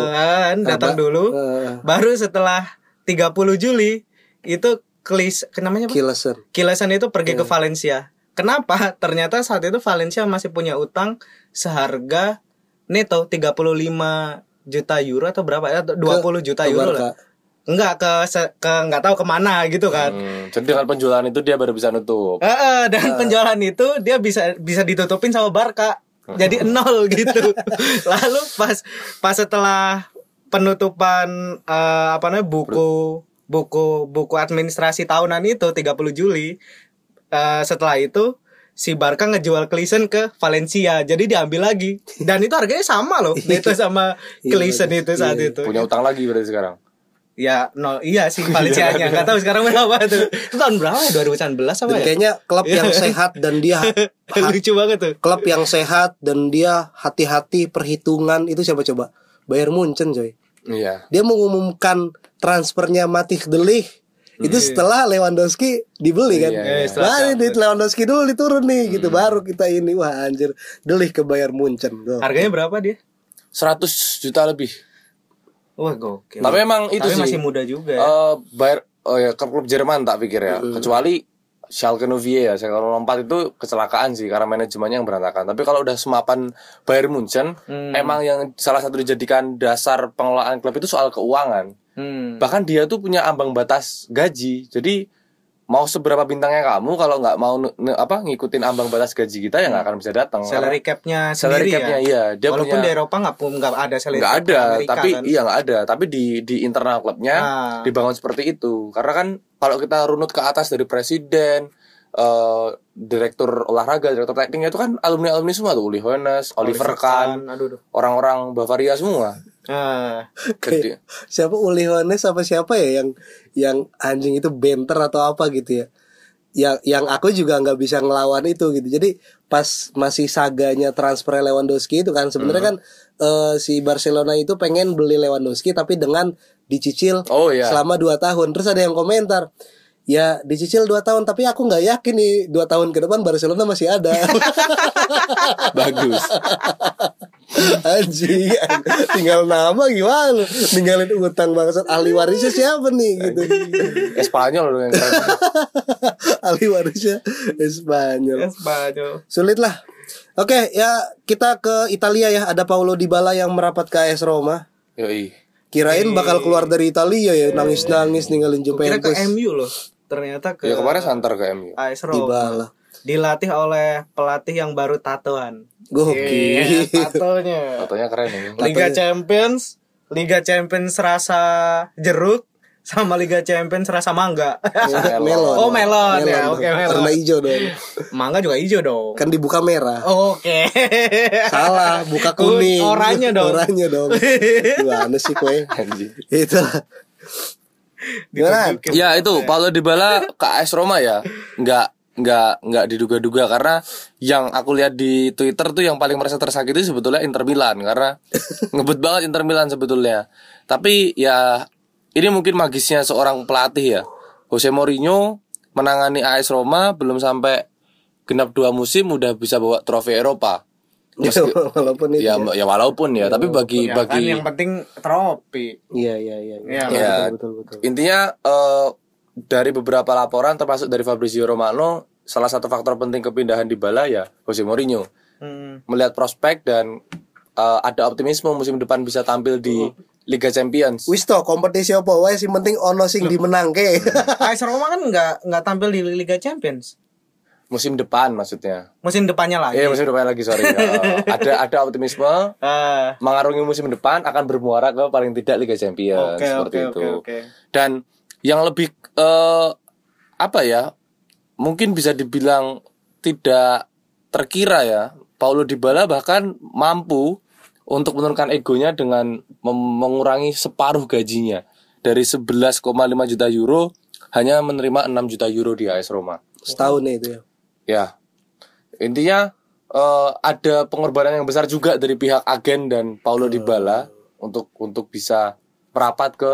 datang dulu. Uh. Baru setelah tiga puluh Juli itu Kiles, namanya apa? Kilesen. Kilesen itu pergi yeah. ke Valencia. Kenapa? Ternyata saat itu Valencia masih punya utang seharga neto tiga puluh lima juta euro atau berapa? Atau dua puluh juta euro lah. Enggak ke ke enggak tahu kemana gitu kan. Hmm, jadi dengan penjualan itu dia baru bisa nutup. Heeh, dan uh. penjualan itu dia bisa bisa ditutupin sama Barca. Jadi nol gitu. Lalu pas pas setelah penutupan uh, apa namanya buku buku buku administrasi tahunan itu tiga puluh Juli uh, setelah itu si Barca ngejual Klisen ke Valencia jadi diambil lagi dan itu harganya sama loh itu sama Klisen itu saat itu punya utang lagi berarti sekarang ya nol iya sih Valencia-nya nggak tahu sekarang berapa tuh itu tahun berapa dua ribu sembilan belas apa ya kayaknya klub yang sehat dan dia hat, lucu banget tuh klub yang sehat dan dia hati-hati perhitungan itu siapa coba Bayern Munchen coy. Iya. Dia mengumumkan transfernya Matthijs de Ligt hmm. itu setelah Lewandowski dibeli kan. Iya, iya. Wah, ini Lewandowski dulu diturun nih hmm. gitu baru kita ini wah anjir de Ligt ke Bayern Munchen. Go. Harganya berapa dia? seratus juta lebih. Wah, gokil. Tapi emang itu Tapi sih masih muda juga ya. Uh, Bayern oh ya klub Jerman tak pikir ya. Uh. Kecuali Schalke nol empat ya. Schalke nol empat itu kecelakaan sih karena manajemennya yang berantakan. Tapi kalau udah semapan Bayern Munchen, hmm. emang yang salah satu dijadikan dasar pengelolaan klub itu soal keuangan. Hmm. Bahkan dia tuh punya ambang batas gaji. Jadi mau seberapa bintangnya kamu kalau nggak mau ne, apa ngikutin ambang batas gaji kita ya nggak akan bisa datang. Salary cap-nya sendiri salary cap-nya, ya. Iya, dia walaupun punya, di Eropa nggak nggak ada salary cap. Nggak ada, Amerika, tapi kan? Iya nggak ada. Tapi di di internal klubnya nah. dibangun seperti itu. Karena kan kalau kita runut ke atas dari presiden, uh, direktur olahraga, direktur tekniknya itu kan alumni alumni semua tuh, Uli Hoeness, Oliver Kahn, orang-orang Bavaria semua. Uh, kayak, siapa Uli Hoeness apa siapa ya yang yang anjing itu benter atau apa gitu ya yang yang aku juga nggak bisa ngelawan itu gitu jadi pas masih saganya transfer Lewandowski itu kan sebenarnya uh-huh. kan uh, si Barcelona itu pengen beli Lewandowski tapi dengan dicicil oh, yeah. selama dua tahun terus ada yang komentar ya dicicil dua tahun tapi aku nggak yakin nih dua tahun ke depan Barcelona masih ada. Bagus. Anjing, tinggal nama gimana? Ninggalin utang bangsat. Ahli warisnya siapa nih gitu. Espanyol dong yang keren. Ahli warisnya Espanyol. Espanyol. Sulit lah. Oke, ya kita ke Italia ya. Ada Paulo Dybala yang merapat ke A S Roma. Yoi. Kirain Yoi. bakal keluar dari Italia ya, nangis-nangis ninggalin Juventus. Kira ke M U loh. Ternyata ke Ya kemarin santer ke M U. A S Roma. Dybala. Dilatih oleh pelatih yang baru tatoan. Gokil. Tatonya. Tatonya keren nih. Liga tatonya. Champions, Liga Champions rasa jeruk sama Liga Champions rasa mangga. Melon. Oh, melon, melon ya. Oke, okay, melon. Warna hijau dong. Mangga juga hijau dong. Kan dibuka merah. Oh, oke. Okay. Salah, buka kuning. Oranye dong. Oranye dong. Gimana sih kowe? Anjir. Itulah. Gimana? Ya, itu Paulo Dybala ke A S Roma ya. Enggak Nggak, nggak diduga-duga karena yang aku lihat di Twitter tuh yang paling merasa tersakiti sebetulnya Inter Milan karena ngebut banget Inter Milan sebetulnya. Tapi ya ini mungkin magisnya seorang pelatih ya. Jose Mourinho menangani A S Roma belum sampai genap dua musim udah bisa bawa trofi Eropa. Meski, ya walaupun itu ya, ya. ya walaupun ya, ya tapi bagi ya, bagi kan yang penting trofi. Iya iya iya. Ya, ya, betul, betul, betul. Intinya uh, dari beberapa laporan termasuk dari Fabrizio Romano, salah satu faktor penting kepindahan Dybala ya Jose Mourinho. Hmm. Melihat prospek dan uh, ada optimisme musim depan bisa tampil di hmm. Liga Champions. Wis toh kompetisi apa wae sing penting ono sing dimenangke. A S Roma kan enggak enggak tampil di Liga Champions. Musim depan maksudnya. Musim depannya lagi. Iya, musim depannya lagi, sorry. uh, ada ada optimisme uh. mengarungi musim depan akan bermuara ke paling tidak Liga Champions, okay, seperti okay, itu. Okay, okay. Dan yang lebih uh, apa ya? Mungkin bisa dibilang tidak terkira ya. Paulo Dybala bahkan mampu untuk menurunkan egonya dengan mem- mengurangi separuh gajinya. Dari sebelas koma lima juta euro hanya menerima enam juta euro di A S Roma. Setahun ya itu ya. Ya. Intinya uh, ada pengorbanan yang besar juga dari pihak agen dan Paulo hmm. Dybala untuk untuk bisa merapat ke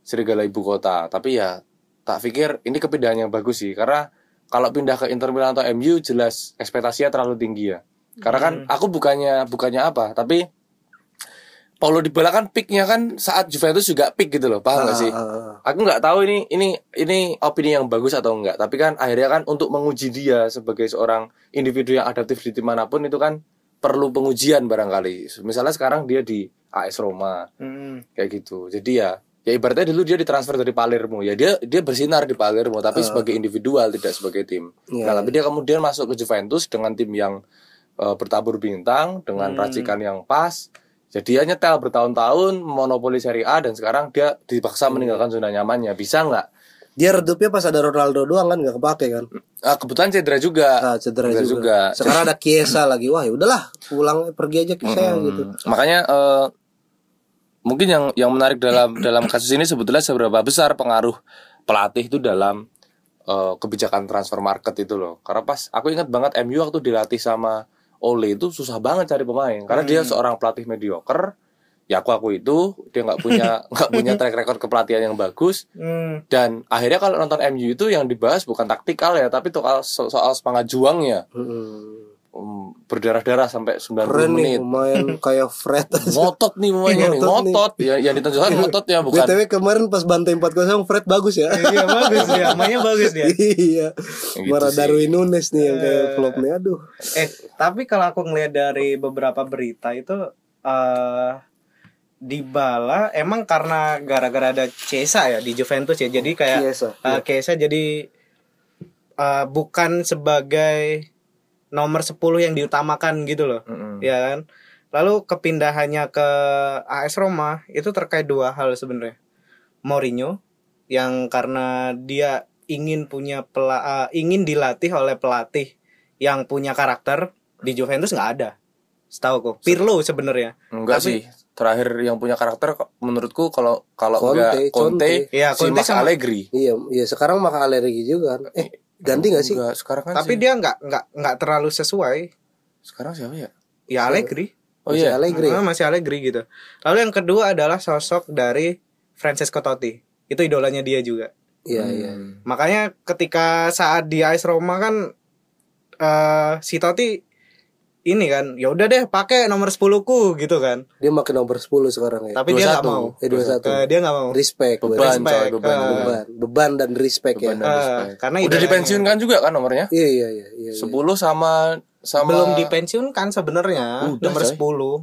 Serigala Ibu Kota. Tapi ya tak pikir ini kepindahan yang bagus sih, karena kalau pindah ke Inter Milan atau M U jelas ekspektasinya terlalu tinggi ya. Karena kan aku bukannya bukannya apa, tapi Paulo Dybala kan peak-nya kan saat Juventus juga peak gitu loh, paham nggak ah, sih? Aku nggak tahu ini ini ini opini yang bagus atau enggak, tapi kan akhirnya kan untuk menguji dia sebagai seorang individu yang adaptif di tim manapun itu kan perlu pengujian barangkali. Misalnya sekarang dia di A S Roma, mm. kayak gitu. Jadi ya, ya ibaratnya dulu dia ditransfer dari Palermo, ya dia dia bersinar di Palermo, tapi uh. sebagai individual tidak sebagai tim. Yeah. Nah, tapi dia kemudian masuk ke Juventus dengan tim yang uh, bertabur bintang, dengan mm. racikan yang pas. Jadi dia nyetel bertahun-tahun monopoli Serie A dan sekarang dia dipaksa meninggalkan zona nyamannya. Bisa nggak? Dia redupnya pas ada Ronaldo doang kan, nggak kepake kan? Ah, kebetulan cedera juga. Ah, cedera, cedera juga. juga. Sekarang ada Chiesa lagi. Wah, udahlah, pulang pergi aja Chiesa hmm. gitu. Makanya uh, mungkin yang yang menarik dalam dalam kasus ini sebetulnya seberapa besar pengaruh pelatih itu dalam uh, kebijakan transfer market itu loh. Karena pas aku ingat banget M U waktu dilatih sama Ole itu susah banget cari pemain karena hmm. dia seorang pelatih mediocre. Ya aku aku itu dia nggak punya nggak punya track record kepelatihan yang bagus. Hmm. Dan akhirnya kalau nonton M U itu yang dibahas bukan taktikal ya, tapi soal soal semangat juangnya. Hmm. Berdarah-darah sampai sembilan puluh Keren menit. Keren nih pemain kayak Fred. Ngotot nih pemainnya nih, ngotot. Ya, yang ditunjukkan ngototnya bukan. B T W kemarin pas bantai empat kosong Fred bagus ya. Iya bagus dia, mainnya bagus dia. Iya. Marah Darwin Nunes nih yang kayak flop nih, aduh. Eh tapi kalau aku ngelihat dari beberapa berita itu uh, Dybala emang karena gara-gara ada Chiesa ya di Juventus ya, jadi kayak Chiesa, uh, Chiesa jadi uh, bukan sebagai nomor sepuluh yang diutamakan gitu loh. Mm-hmm. Ya kan. Lalu kepindahannya ke A S Roma itu terkait dua hal sebenarnya. Mourinho yang karena dia ingin punya pela, uh, ingin dilatih oleh pelatih yang punya karakter. Di Juventus enggak ada. Setahu aku Pirlo sebenarnya. Enggak Tapi, sih. Terakhir yang punya karakter menurutku kalau kalau enggak Conte, ya Conte sama Allegri. Iya, iya sekarang maka Allegri juga. Eh ganti nggak sih? Enggak, sekarang kan tapi sih. Dia nggak nggak nggak terlalu sesuai. Sekarang siapa ya? Ya Allegri. Oh iya Allegri. Nah, masih Allegri gitu. Lalu yang kedua adalah sosok dari Francesco Totti. Itu idolanya dia juga. Iya hmm. iya. Makanya ketika saat di A S Roma kan uh, si Totti ini kan, ya udah deh pakai nomor sepuluh-ku gitu kan. Dia pakai nomor sepuluh sekarang ya. Tapi dua puluh satu dia enggak mau. Eh, dua puluh satu Uh, dia enggak mau. Respect, beban, respect. Coy, beban, uh, beban, beban dan respect beban ya. Dan respect. Uh, karena udah dipensiunkan juga kan nomornya? Iya iya iya iya. sepuluh sama sama belum dipensiunkan sebenarnya, nomor coy. sepuluh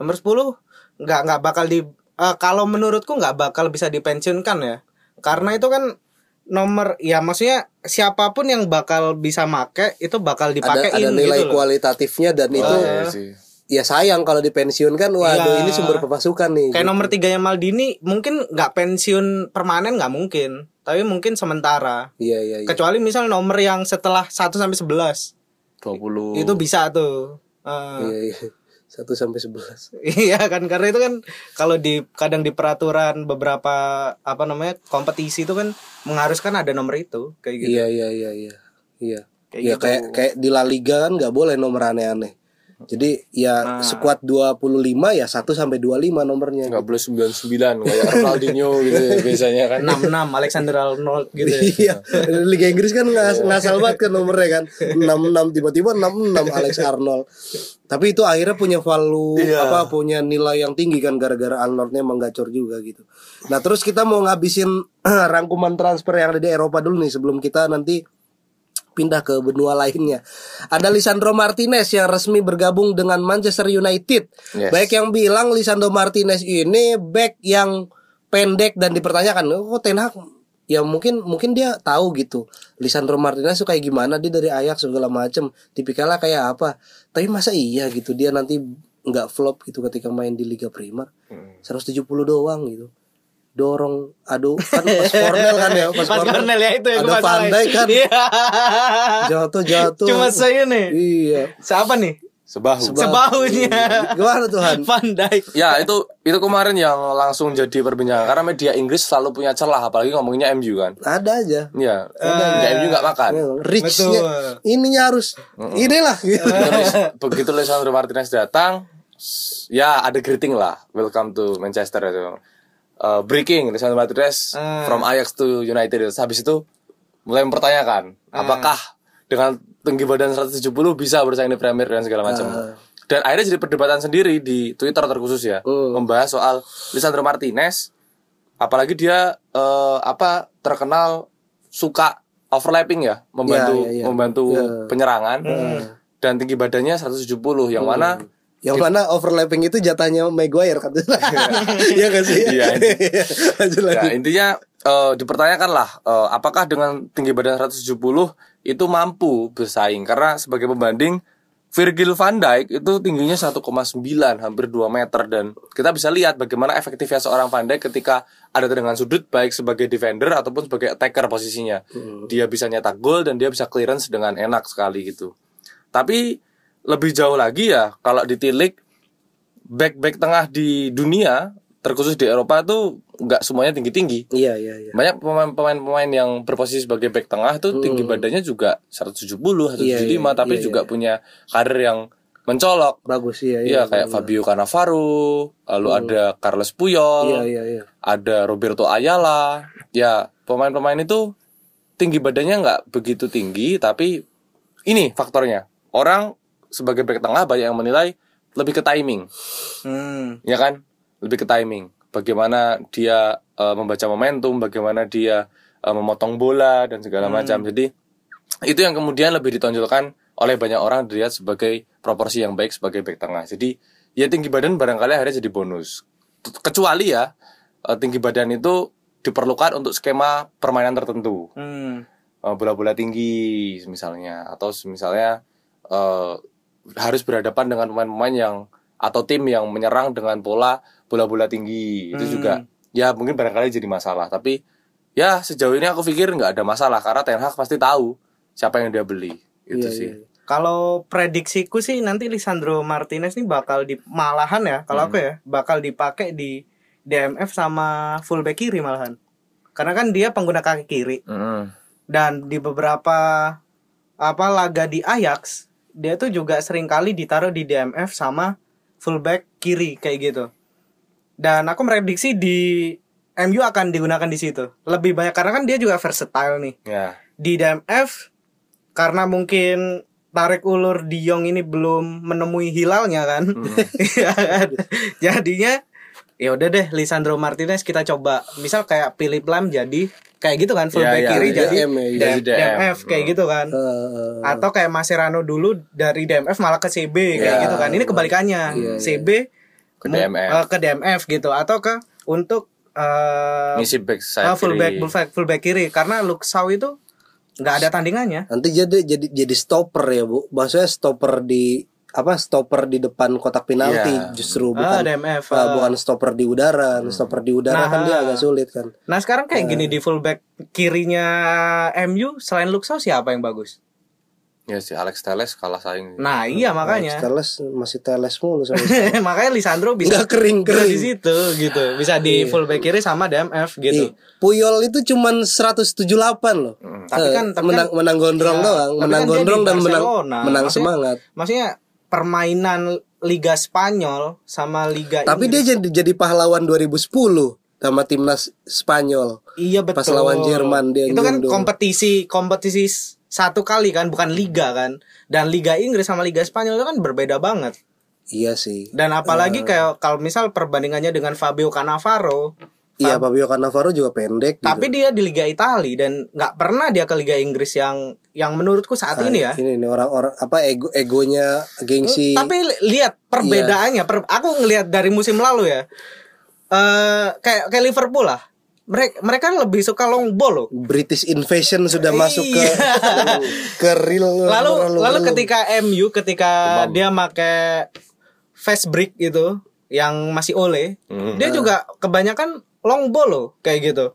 Nomor sepuluh enggak enggak bakal di uh, kalau menurutku enggak bakal bisa dipensiunkan ya. Karena itu kan nomor ya maksudnya siapapun yang bakal bisa make itu bakal dipakein ada, ada nilai gitu kualitatifnya dan oh, itu iya ya sayang kalau dipensiunkan. Waduh ya, ini sumber pemasukan nih kayak gitu. Nomor tiganya Maldini mungkin gak pensiun permanen gak mungkin, tapi mungkin sementara ya, ya, ya. Kecuali misal nomor yang setelah satu sampai sebelas dua puluh itu bisa tuh uh. ya, ya. satu sampai sebelas Iya kan, karena itu kan kalau di kadang di peraturan beberapa apa namanya kompetisi itu kan mengharuskan ada nomor itu kayak gitu. Iya iya iya iya. Iya. Kayak ya, gitu. kayak kayak di La Liga kan enggak boleh nomor aneh-aneh. Jadi ya nah. squad dua puluh lima ya satu sampai dua puluh lima nomornya. Enggak boleh sembilan puluh sembilan kayak Ronaldinho gitu ya, biasanya kan. enam puluh enam Alexander Arnold gitu ya. Iya. Liga Inggris kan ngas- ngasal banget kan nomornya kan. enam puluh enam tiba-tiba enam puluh enam Alex Arnold. Tapi itu akhirnya punya value iya. apa punya nilai yang tinggi kan gara-gara Arnoldnya emang gacor juga gitu. Nah, terus kita mau ngabisin rangkuman transfer yang ada di Eropa dulu nih sebelum kita nanti pindah ke benua lainnya. Ada Lisandro Martinez yang resmi bergabung dengan Manchester United. Yes. Baik yang bilang Lisandro Martinez ini back yang pendek dan dipertanyakan, oh Ten Hag ya mungkin mungkin dia tahu gitu Lisandro Martinez itu kayak gimana, dia dari Ajax segala macem, tipikalnya kayak apa. Tapi masa iya gitu dia nanti nggak flop gitu ketika main di Liga Primer, seratus tujuh puluh doang gitu. Dorong, aduh kan pas Cornel kan ya, pas Cornel ya itu yang ada Van Dijk kan, jatuh-jatuh. Cuma saya nih. Iya. Siapa nih? Sebahu. Sebahunya. Gimana Tuhan? Van Dijk. Ya itu itu kemarin yang langsung jadi perbincangan karena media Inggris selalu punya celah, apalagi ngomonginnya M U kan. Ada aja. Iya. Udah M U nggak makan. Richnya, ininya harus, mm-mm. inilah. Gitu. Begitu Lisandro Martinez datang, ya ada greeting lah, welcome to Manchester itu. Uh, breaking Lisandro Martinez uh. from Ajax to United. Habis itu mulai mempertanyakan uh. apakah dengan tinggi badan seratus tujuh puluh bisa bersaing di Premier dan segala macam. Uh. Dan akhirnya jadi perdebatan sendiri di Twitter terkhusus ya, uh. membahas soal Lisandro Martinez, apalagi dia uh, apa terkenal suka overlapping ya, membantu yeah, yeah, yeah. membantu yeah. penyerangan uh. dan tinggi badannya seratus tujuh puluh yang uh. mana Yang mana overlapping itu jatahnya Maguire kan? Iya kan sih? Iya. Nah, intinya uh, dipertanyakan lah uh, apakah dengan tinggi badan seratus tujuh puluh itu mampu bersaing? Karena sebagai pembanding Virgil van Dijk itu tingginya satu koma sembilan hampir dua meter. Dan kita bisa lihat bagaimana efektifnya seorang Van Dijk ketika ada tendangan sudut, baik sebagai defender ataupun sebagai attacker posisinya. hmm. Dia bisa nyetak gol dan dia bisa clearance dengan enak sekali gitu. Tapi lebih jauh lagi ya, kalau ditilik back-back tengah di dunia, terkhusus di Eropa tuh nggak semuanya tinggi-tinggi. Iya, iya, iya. Banyak pemain-pemain yang berposisi sebagai back tengah tuh tinggi hmm. badannya juga seratus tujuh puluh, seratus tujuh puluh lima, iya, iya, tapi iya, iya. juga punya karir yang mencolok. Bagus, iya, iya. Iya, kayak iya. Fabio Cannavaro, lalu hmm. ada Carles Puyol, iya, iya, iya. ada Roberto Ayala. Ya, pemain-pemain itu tinggi badannya nggak begitu tinggi, tapi ini faktornya. Orang sebagai back tengah banyak yang menilai lebih ke timing, hmm. ya kan, lebih ke timing. Bagaimana dia uh, membaca momentum, bagaimana dia uh, memotong bola dan segala hmm. macam. Jadi itu yang kemudian lebih ditonjolkan oleh banyak orang dilihat sebagai proporsi yang baik sebagai back tengah. Jadi ya tinggi badan barangkali akhirnya jadi bonus. Kecuali ya uh, tinggi badan itu diperlukan untuk skema permainan tertentu, hmm. uh, bola-bola tinggi misalnya, atau misalnya uh, harus berhadapan dengan pemain-pemain yang atau tim yang menyerang dengan pola bola-bola tinggi. Itu hmm. juga ya mungkin barangkali jadi masalah. Tapi ya sejauh ini aku pikir nggak ada masalah karena Ten Hag pasti tahu siapa yang dia beli. Itu yeah, sih. Yeah. Kalau prediksiku sih nanti Lisandro Martinez nih bakal di malahan ya kalau hmm. aku ya bakal dipakai di D M F sama fullback kiri malahan. Karena kan dia pengguna kaki kiri. Hmm. Dan di beberapa apa laga di Ajax dia tuh juga sering kali ditaruh di D M F sama fullback kiri kayak gitu. Dan aku merediksi di M U akan digunakan di situ. Lebih banyak karena kan dia juga versatile nih. Yeah. Di D M F karena mungkin tarik ulur De Jong ini belum menemui hilalnya kan. Mm. Jadinya ya udah deh Lisandro Martinez kita coba. Misal kayak Philip Lam jadi kayak gitu kan fullback yeah, yeah, kiri yeah, jadi yeah, D M F, D M F kayak uh, gitu kan uh, atau kayak Mascherano dulu dari D M F malah ke C B yeah, kayak gitu kan ini kebalikannya yeah, C B ke D M F, uh, ke D M F gitu atau ke untuk uh, misi back side uh, fullback, fullback fullback kiri karena Luxau itu nggak ada tandingannya nanti jadi jadi jadi stopper ya bu maksudnya stopper di apa stopper di depan kotak penalti yeah. justru bukan ah, uh, bukan stopper di udara, hmm. stopper di udara nah, kan dia agak sulit kan. Nah sekarang kayak uh. gini di fullback kirinya M U selain Luxau siapa yang bagus? Ya si Alex Telles kalah saing. Nah iya makanya. Alex Telles masih Telles mulu sama. Makanya Lisandro bisa kering kering di situ gitu. Bisa di fullback kiri sama D M F gitu. Iyi. Puyol itu cuman seratus tujuh puluh delapan loh. Hmm. Tapi kan menang, menang gondrong ya, doang, menang kan gondrong dan menang menang semangat. Maksudnya permainan Liga Spanyol sama Liga tapi Inggris. Dia jadi jadi pahlawan dua ribu sepuluh sama timnas Spanyol. Iya betul. Pas lawan Jerman dia itu kan kompetisi kompetisi satu kali kan, bukan liga kan. Dan Liga Inggris sama Liga Spanyol itu kan berbeda banget. Iya sih. Dan apalagi uh, kayak kalau misal perbandingannya dengan Fabio Cannavaro. Iya, Fabio Cannavaro juga pendek. Tapi gitu. Dia di Liga Italia dan nggak pernah dia ke Liga Inggris yang yang menurutku saat ah, ini ya. Ini nih orang-orang apa ego egonya gengsi. Tapi lihat perbedaannya. Iya. Per, aku ngelihat dari musim lalu ya. Uh, kayak kayak Liverpool lah. Mereka mereka lebih suka long ball loh. British Invasion sudah iya. masuk ke ke real. Lalu lalu, lalu ketika M U ketika Bang. dia pakai fast break gitu yang masih oleh, mm-hmm. dia juga kebanyakan long ball loh kayak gitu.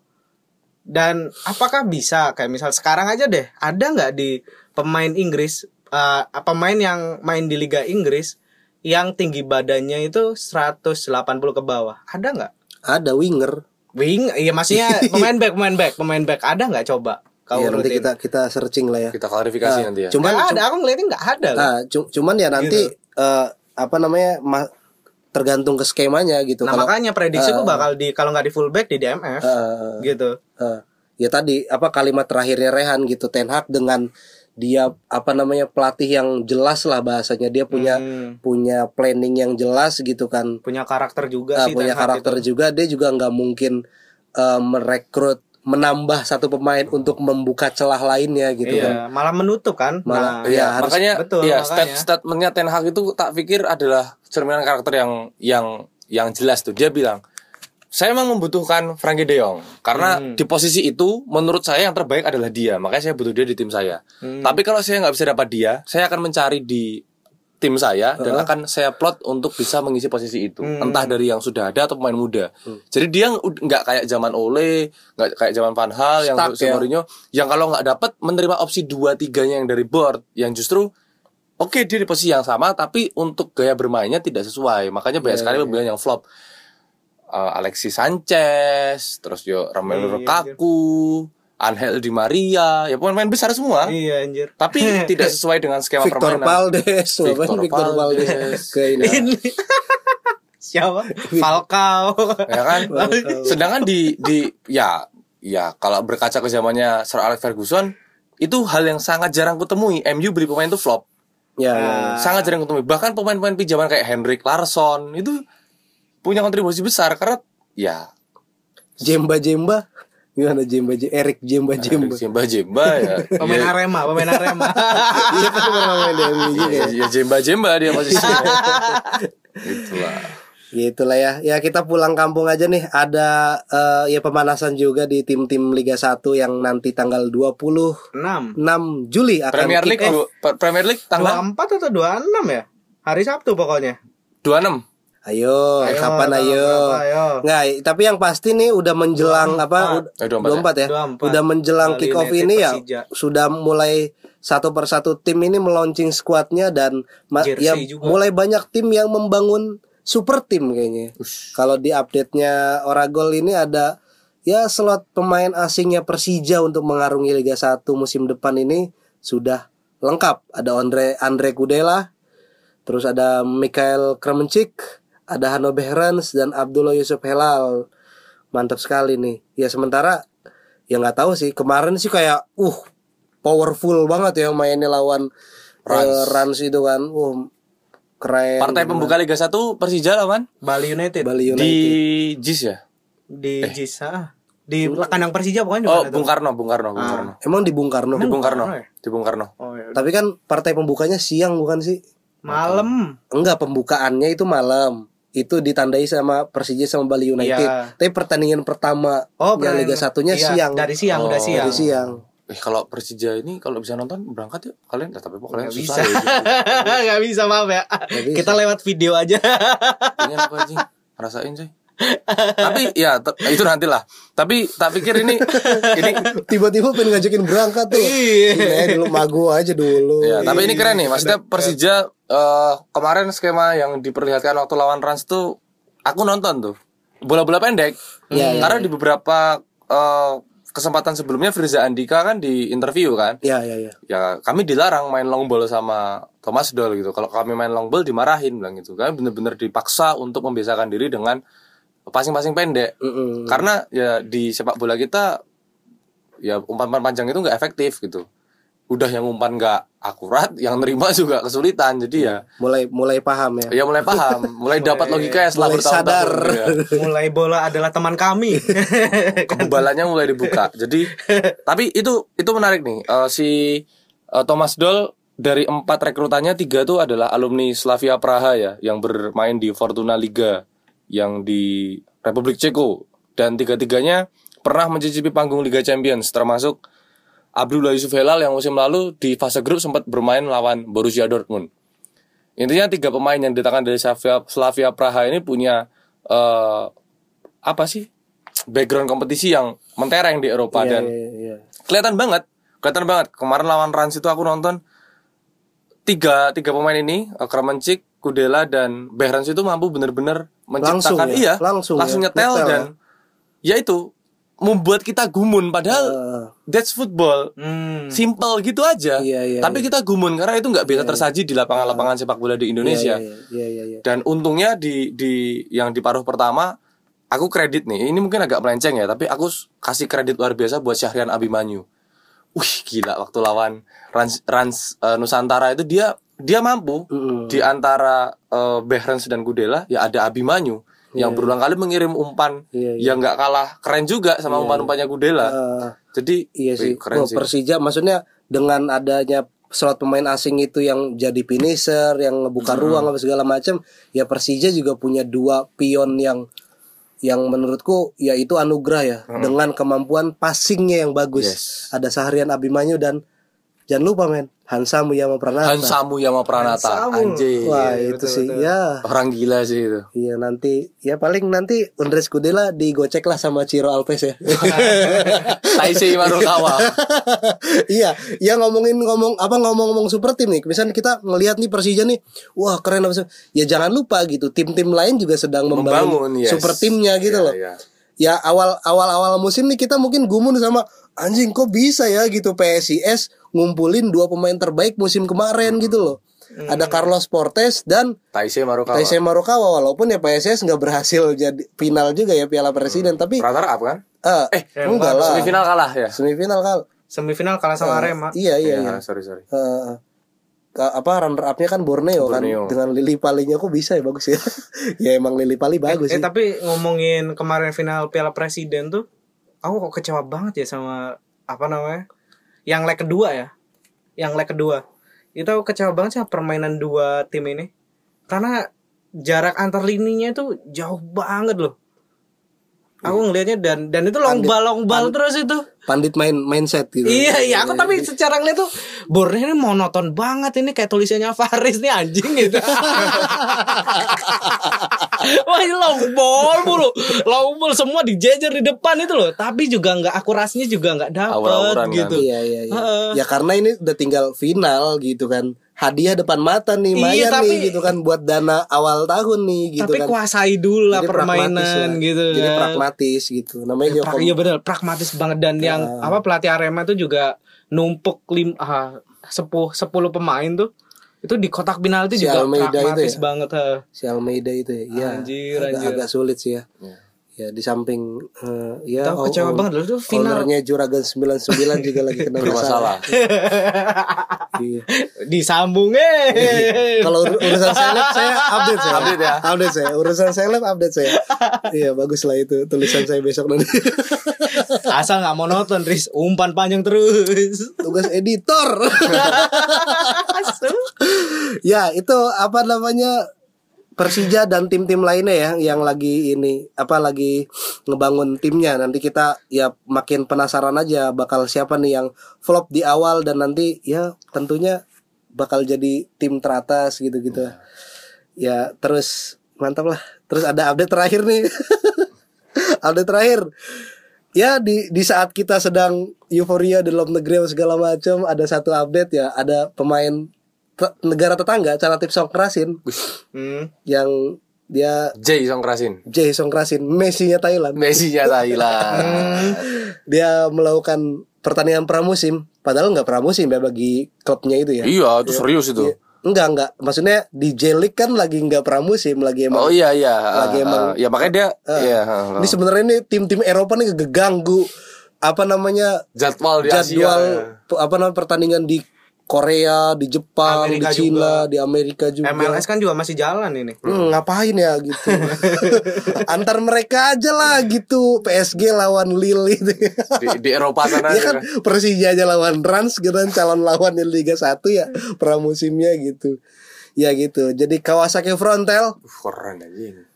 Dan apakah bisa kayak misal sekarang aja deh, ada nggak di pemain Inggris uh, pemain yang main di Liga Inggris yang tinggi badannya itu seratus delapan puluh ke bawah? Ada nggak? Ada winger. Wing, iya maksudnya pemain back, pemain back, pemain back ada nggak coba? Kau ya, nanti kita kita searching lah ya. Kita klarifikasi nah, nanti ya. Cuman nah, ada, aku ngeliatnya nggak ada. Nah, cu- cuman ya nanti gitu. uh, apa namanya ma- tergantung ke skemanya gitu. Nah kalo, makanya prediksi gue uh, bakal di kalau nggak di fullback di D M F uh, gitu. Uh, ya tadi apa kalimat terakhirnya Rehan gitu, Ten Hag dengan dia apa namanya pelatih yang jelas lah bahasanya, dia punya hmm. punya planning yang jelas gitu kan, punya karakter juga uh, sih punya karakter itu. Juga dia juga nggak mungkin uh, merekrut menambah satu pemain untuk membuka celah lainnya gitu iya. kan, malah menutup kan malah, nah, ya, harus, makanya betul, ya makanya. Statementnya Ten Hag itu tak pikir adalah cerminan karakter yang yang yang jelas tuh. Dia bilang saya memang membutuhkan Frenkie de Jong karena hmm. di posisi itu menurut saya yang terbaik adalah dia, makanya saya butuh dia di tim saya. Hmm. Tapi kalau saya nggak bisa dapat dia, saya akan mencari di tim saya uh-huh. dan akan saya plot untuk bisa mengisi posisi itu, hmm. entah dari yang sudah ada atau pemain muda. Hmm. Jadi dia nggak kayak zaman Ole, nggak kayak zaman Van Hal yang Mourinho, ya. Yang kalau nggak dapat menerima opsi dua tiganya yang dari board, yang justru oke okay, dia di posisi yang sama tapi untuk gaya bermainnya tidak sesuai, makanya banyak yeah, sekali pemain yeah. yang flop. Alexis Sanchez, terus yo Romelu Lukaku, Angel Di Maria, ya pemain-pemain besar semua. Iya anjir. Tapi tidak sesuai dengan skema Victor permainan. Valdes, Victor, Victor Valdes, Victor Valdes. Siapa? Falcao. Ya kan? Falcao. Sedangkan di di ya ya kalau berkaca ke zamannya Sir Alex Ferguson, itu hal yang sangat jarang kutemui. M U beli pemain itu flop. Ya, nah. Sangat jarang kutemui. Bahkan pemain-pemain pinjaman kayak Henrik Larsson itu punya kontribusi besar karena ya Jemba Jemba gimana Jemba Jemba Erik Jemba Jemba Jemba Jemba ya pemain ya. Arema pemain Arema iya pasti pemain ya, ya Jemba Jemba dia posisinya gitulah gitulah ya ya kita pulang kampung aja nih. Ada uh, ya pemanasan juga di tim-tim Liga satu yang nanti tanggal dua puluh enam Juli akan Premier League eh, Premier League tanggal dua puluh empat atau dua puluh enam ya, hari Sabtu pokoknya dua puluh enam. Ayo, ayo, kapan ayo? Nggak, tapi yang pasti nih udah menjelang dua puluh empat, apa? dua puluh empat, dua puluh empat ya. dua puluh empat. Udah menjelang kick off ini Persija. Ya, sudah mulai satu persatu tim ini meluncing skuadnya dan Jersey ya juga. Mulai banyak tim yang membangun super tim kayaknya. Kalau di update-nya Oragol ini ada ya slot pemain asingnya Persija untuk mengarungi Liga satu musim depan ini sudah lengkap. Ada Andre Andre Kudela, terus ada Mikhail Kremencik, ada Hano Behrens dan Abdullah Yusuf Helal. Mantap sekali nih. Ya sementara ya enggak tahu sih. Kemarin sih kayak uh powerful banget ya mainnya lawan Rans uh, itu kan. Uh keren. Partai bener. Pembuka Liga satu Persija lawan Bali United. Bali United. Di Jis ya? Di eh. Jis ah. Di kandang Persija pokoknya. Oh, Bung Karno, Bung Karno, Bung Karno. Ah. Emang di Bung Karno. Di Bung Karno. Di Bung Karno. Oh, iya. Tapi kan partai pembukanya siang bukan sih? Malam. Enggak, pembukaannya itu malam. Itu ditandai sama Persija sama Bali United. Iya. Tapi pertandingan pertama oh, ya Liga satunya iya, siang. Dari siang oh. udah siang. Dari siang. Eh kalau Persija ini kalau bisa nonton berangkat yuk. Kalian tapi kok kalian gak susah bisa. Ya. Enggak bisa maaf ya. Bisa. Kita lewat video aja. Ini apa sih? Rasain sih. Tapi ya t- itu nantilah. Tapi tak pikir ini ini tiba-tiba pengen ngajakin berangkat tuh. Iya dulu mago aja dulu. Ya, tapi ini keren nih. Maksudnya Persija uh, kemarin skema yang diperlihatkan waktu lawan Rans tuh aku nonton tuh. Bola-bola pendek. Hmm. Ya, ya, karena ya. Di beberapa uh, kesempatan sebelumnya Firza Andika kan di interview kan. Iya, iya, iya. Ya, kami dilarang main long ball sama Thomas Doll gitu. Kalau kami main long ball dimarahin bilang gitu. Kami benar-benar dipaksa untuk membiasakan diri dengan passing-passing pendek. Mm-hmm. Karena ya di sepak bola kita ya umpan panjang itu enggak efektif gitu. Udah yang umpan enggak akurat, yang nerima juga kesulitan. Jadi ya mulai mulai paham ya. Iya, mulai paham, mulai dapat logika ya setelah bertahun-tahun. Ya. Mulai bola adalah teman kami. Kebalanya mulai dibuka. Jadi tapi itu itu menarik nih. Uh, si uh, Thomas Doll dari empat rekrutannya tiga tuh adalah alumni Slavia Praha ya, yang bermain di Fortuna Liga yang di Republik Ceko, dan tiga-tiganya pernah mencicipi panggung Liga Champions, termasuk Abdullah Yusuf Helal yang musim lalu di fase grup sempat bermain lawan Borussia Dortmund. Intinya tiga pemain yang datang dari Slavia, Slavia Praha ini punya uh, apa sih background kompetisi yang mentereng di Eropa, yeah, dan yeah, yeah. kelihatan banget, kelihatan banget. Kemarin lawan Rans itu aku nonton tiga tiga pemain ini, Kramencik, Kudela dan Behrens itu mampu benar-benar menciptakan langsung, iya, ya? langsung, langsung ya? nyetel, nyetel dan ya itu membuat kita gumun, padahal uh, that's football, hmm. simple gitu aja. Iya, iya, tapi iya. kita gumun karena itu nggak bisa iya, tersaji di lapangan-lapangan uh, sepak bola di Indonesia. Iya, iya, iya, iya. Dan untungnya di di yang di paruh pertama aku kredit nih, ini mungkin agak melenceng ya, tapi aku kasih kredit luar biasa buat Syahrian Abimanyu. Wih gila, waktu lawan Rans, Rans uh, Nusantara itu dia Dia mampu uh. di antara uh, Behrens dan Kudela ya ada Abimanyu yeah. yang berulang kali mengirim umpan yeah, yeah. yang nggak kalah keren juga sama yeah. umpan-umpannya Kudela. Uh, Jadi iya sih. Wih, keren oh, sih. Persija maksudnya dengan adanya slot pemain asing itu yang jadi finisher, yang ngebuka hmm. ruang apa segala macam, ya Persija juga punya dua pion yang yang menurutku ya itu anugerah ya hmm. dengan kemampuan passingnya yang bagus. Yes. Ada Syahrian Abimanyu dan jangan lupa men, Hansamu Yama Pranata. Hansamu Yama Pranata. Anjir. Wah, ya, itu betul, sih. Betul. Ya. Orang gila sih itu. Iya, nanti ya paling nanti Andres Kudela digocek lah sama Ciro Alves ya. Taisi Marukawa. Iya, ya ngomongin ngomong apa ngomong-ngomong super tim nih. Misalnya kita ngelihat nih Persija nih, wah keren apa. Ya jangan lupa gitu, tim-tim lain juga sedang membangun, membangun yes. super timnya gitu yeah, loh. Yeah. Ya awal awal-awal musim nih kita mungkin gumun sama anjing kok bisa ya gitu P S I S ngumpulin dua pemain terbaik musim kemarin hmm. gitu loh. Hmm. Ada Carlos Portes dan Taise Marukawa. Taise Marukawa walaupun ya P S I S enggak berhasil jadi final juga ya Piala Presiden hmm. tapi runner up kan? Uh, eh, ya, enggak lah. Semifinal kalah ya. Semifinal kalah. Semifinal kalah sama uh, Arema. Iya iya iya. Ya, sorry sorry. Uh, apa runner up-nya kan Borneo, Borneo kan dengan Lili Palinya kok bisa ya bagus ya. Ya emang Lili Pali bagus eh, sih. Eh tapi ngomongin kemarin final Piala Presiden tuh aku kok kecewa banget ya sama apa namanya yang leg kedua ya, yang leg kedua itu aku kecewa banget sama permainan dua tim ini karena jarak antar lininya itu jauh banget loh. Aku ngelihatnya dan dan itu lomba-lomba terus itu. Pandit main mindset gitu. Iya iya, aku tapi secara ngeliat tuh Borneo ini monoton banget, ini kayak tulisannya Faris nih anjing gitu. Wah ini long ball mulu, long ball semua dijejer di depan itu loh. Tapi juga nggak akurasinya juga nggak dapet gitu. Kan. Iya iya. iya. Uh. Ya karena ini udah tinggal final gitu kan. Hadiah depan mata nih, iya, Maya tapi, nih gitu kan buat dana awal tahun nih gitu tapi kan. Tapi kuasai dulu lah permainan ya. gitu. Jadi kan. pragmatis gitu. Namanya ya, pra- iya benar, pragmatis banget dan ya. yang apa pelatih Arema itu juga numpuk lim ah, sepuluh sepuluh pemain tuh. Itu di kotak penalti si juga Almeida pragmatis itu ya? banget ha. Si Almeida itu ya, ya anjir, agak, anjir. agak sulit sih ya ya, ya di samping uh, ya tahu oh, kecewa oh, banget loh tuh final ownernya Juragan sembilan puluh sembilan juga lagi kena masalah iya. Disambung eh kalau urusan seleb saya update saya update ya update saya urusan seleb update saya iya bagus lah itu tulisan saya besok nanti. Asal gak monoton, Riz. Umpan panjang terus. Tugas editor. Ya, itu apa namanya Persija dan tim-tim lainnya ya yang lagi ini apa lagi ngebangun timnya. Nanti kita ya makin penasaran aja bakal siapa nih yang flop di awal dan nanti ya tentunya bakal jadi tim teratas gitu-gitu. Ya, terus mantap lah. Terus ada update terakhir nih. Update terakhir. Ya di di saat kita sedang euforia di luar negeri segala macam, ada satu update ya, ada pemain te- negara tetangga Chanathip Songkrasin hmm. yang Dia J Songkrasin. J Songkrasin, Messi-nya Thailand. Messi-nya Thailand. Dia melakukan pertandingan pramusim, padahal enggak pramusim ya bagi klubnya itu ya. Iya, itu ya, serius itu. Iya. Enggak, enggak. Maksudnya di J-League kan lagi enggak pramusim, lagi emang. Oh iya iya. Lagi uh, emang. Uh, ya makanya dia uh, iya. Uh, ini sebenarnya nih tim-tim Eropa nih keganggu apa namanya? jadwal di jadwal Asia, apa namanya pertandingan di Korea, di Jepang, Amerika, di Cina, juga. Di Amerika juga. M L S kan juga masih jalan ini. Hmm, ngapain ya gitu. Antar mereka aja lah gitu. P S G lawan Lille gitu. Di, di Eropa sana ya kan juga. Persija aja lawan Rans gitu kan, calon lawan di Liga satu ya pramusimnya gitu. Ya gitu. Jadi Kawasaki Frontale uh, keren aja.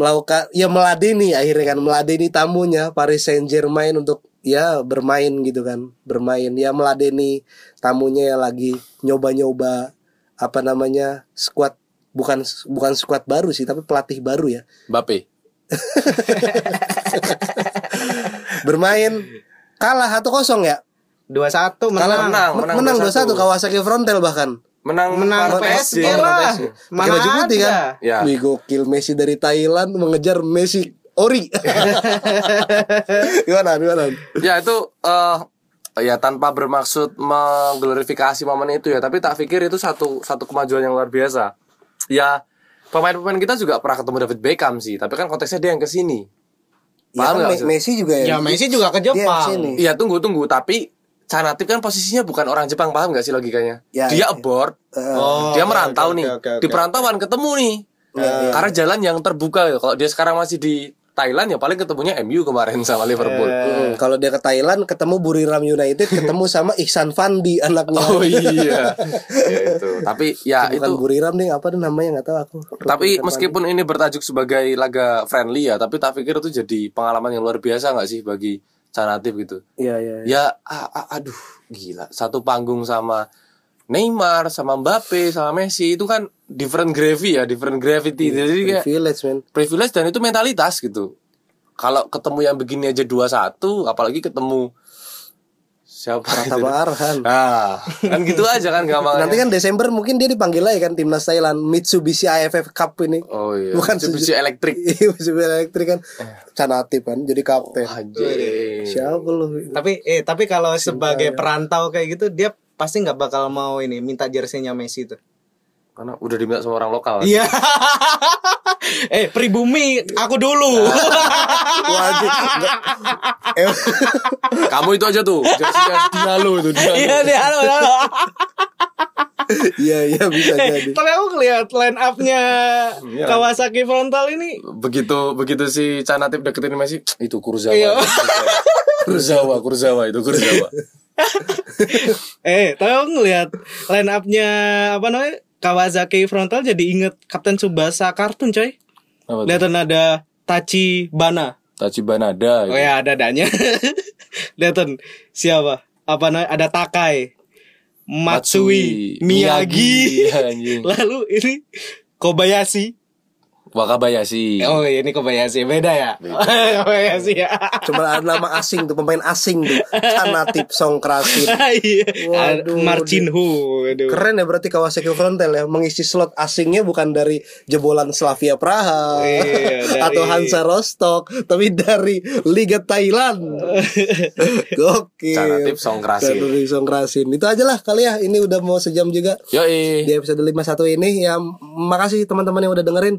Melakukan ya meladeni akhirnya kan meladeni tamunya Paris Saint-Germain untuk ya bermain gitu kan, bermain ya meladeni tamunya yang lagi nyoba-nyoba apa namanya skuad, bukan bukan skuad baru sih tapi pelatih baru ya, Mbappe. Bermain kalah satu kosong ya, dua satu menang, menang menang menang dua satu Kawasaki Frontale bahkan menang menang P S G lah, mana ada kan? Ya. Wih gokil, Messi dari Thailand mengejar Messi Ori. Gimana, gimana? Ya itu uh, ya tanpa bermaksud mengglorifikasi momen itu ya, tapi tak pikir itu satu satu kemajuan yang luar biasa. Ya pemain-pemain kita juga pernah ketemu David Beckham sih, tapi kan konteksnya dia yang kesini. Paham ya, kan, Messi juga ya. Ya Messi juga ke Jepang. Iya tunggu tunggu, tapi Chanathip kan posisinya bukan orang Jepang, paham nggak sih logikanya? Ya, dia ya. Abroad, uh, dia merantau okay, nih, okay, okay, okay. Di perantauan ketemu nih, uh, karena jalan yang terbuka. Kalau dia sekarang masih di Thailand ya paling ketemunya M U kemarin sama Liverpool. Yeah. Hmm. Kalau dia ke Thailand ketemu Buriram United, ketemu sama Ihsan Fandi anaknya. Oh iya. Ya itu. Tapi ya bukan itu Buriram nih, apa namanya enggak tahu aku. Tapi Ihsan meskipun Fandi ini bertajuk sebagai laga friendly ya, tapi tak pikir itu jadi pengalaman yang luar biasa enggak sih bagi Chanathip gitu. Iya iya. Ya, ya. ya a- a- aduh gila, satu panggung sama Neymar, sama Mbappe, sama Messi itu kan different gravy ya, different gravity. Yeah, jadi kayak privilege, man. Privilege dan itu mentalitas gitu. Kalau ketemu yang begini aja dua satu, apalagi ketemu siapa? Kabar kan. Nah, kan gitu aja kan gampang. Nanti kan Desember mungkin dia dipanggil lagi kan timnas Thailand, Mitsubishi A F F Cup ini. Oh iya. Bukan Mitsubishi sejur- Electric. Mitsubishi Electric kan. Chanathip kan jadi kapten. Oh, siapa lu? Tapi eh tapi kalau sebagai ya, perantau kayak gitu dia pasti nggak bakal mau ini minta jersey-nya Messi tuh, karena udah diminta sama orang lokal. Iya. eh pribumi aku dulu. Wajib. Kamu itu aja tuh jersey-nya Dinalo itu. Iya Dinalo. Iya iya bisa jadi. Tapi aku lihat line up-nya Kawasaki Frontale ini. Begitu begitu si Chanathip deketin Messi itu Kurzawa. Kurzawa Kurzawa itu Kurzawa. eh, tolong ngelihat line up-nya apa namanya Kawasaki Frontale jadi inget Kapten Tsubasa kartun coy. Lihatin ada Tachibana. Tachibana ada. Ya. Oh ya ada adanya. Lihatin siapa? Apa namanya ada Takai, Matsui, Matsui Miyagi. Miyagi. Lalu ini Kobayashi. Wakabayashi. Oh ini Kobayashi beda ya. Beda. Kobayashi ya. Cuma ada nama asing tuh, pemain asing tuh. Chanathip Songkrasin. Waduh. Martinho. Keren ya berarti Kawasaki Frontale ya, mengisi slot asingnya bukan dari jebolan Slavia Praha iya, dari... atau Hansa Rostock, tapi dari Liga Thailand. Gokil. Chanathip Songkrasin. Chanathip Songkrasin. Itu aja lah kali ya. Ini udah mau sejam juga. Yoi. Di episode lima puluh satu ini ya, makasih teman-teman yang udah dengerin.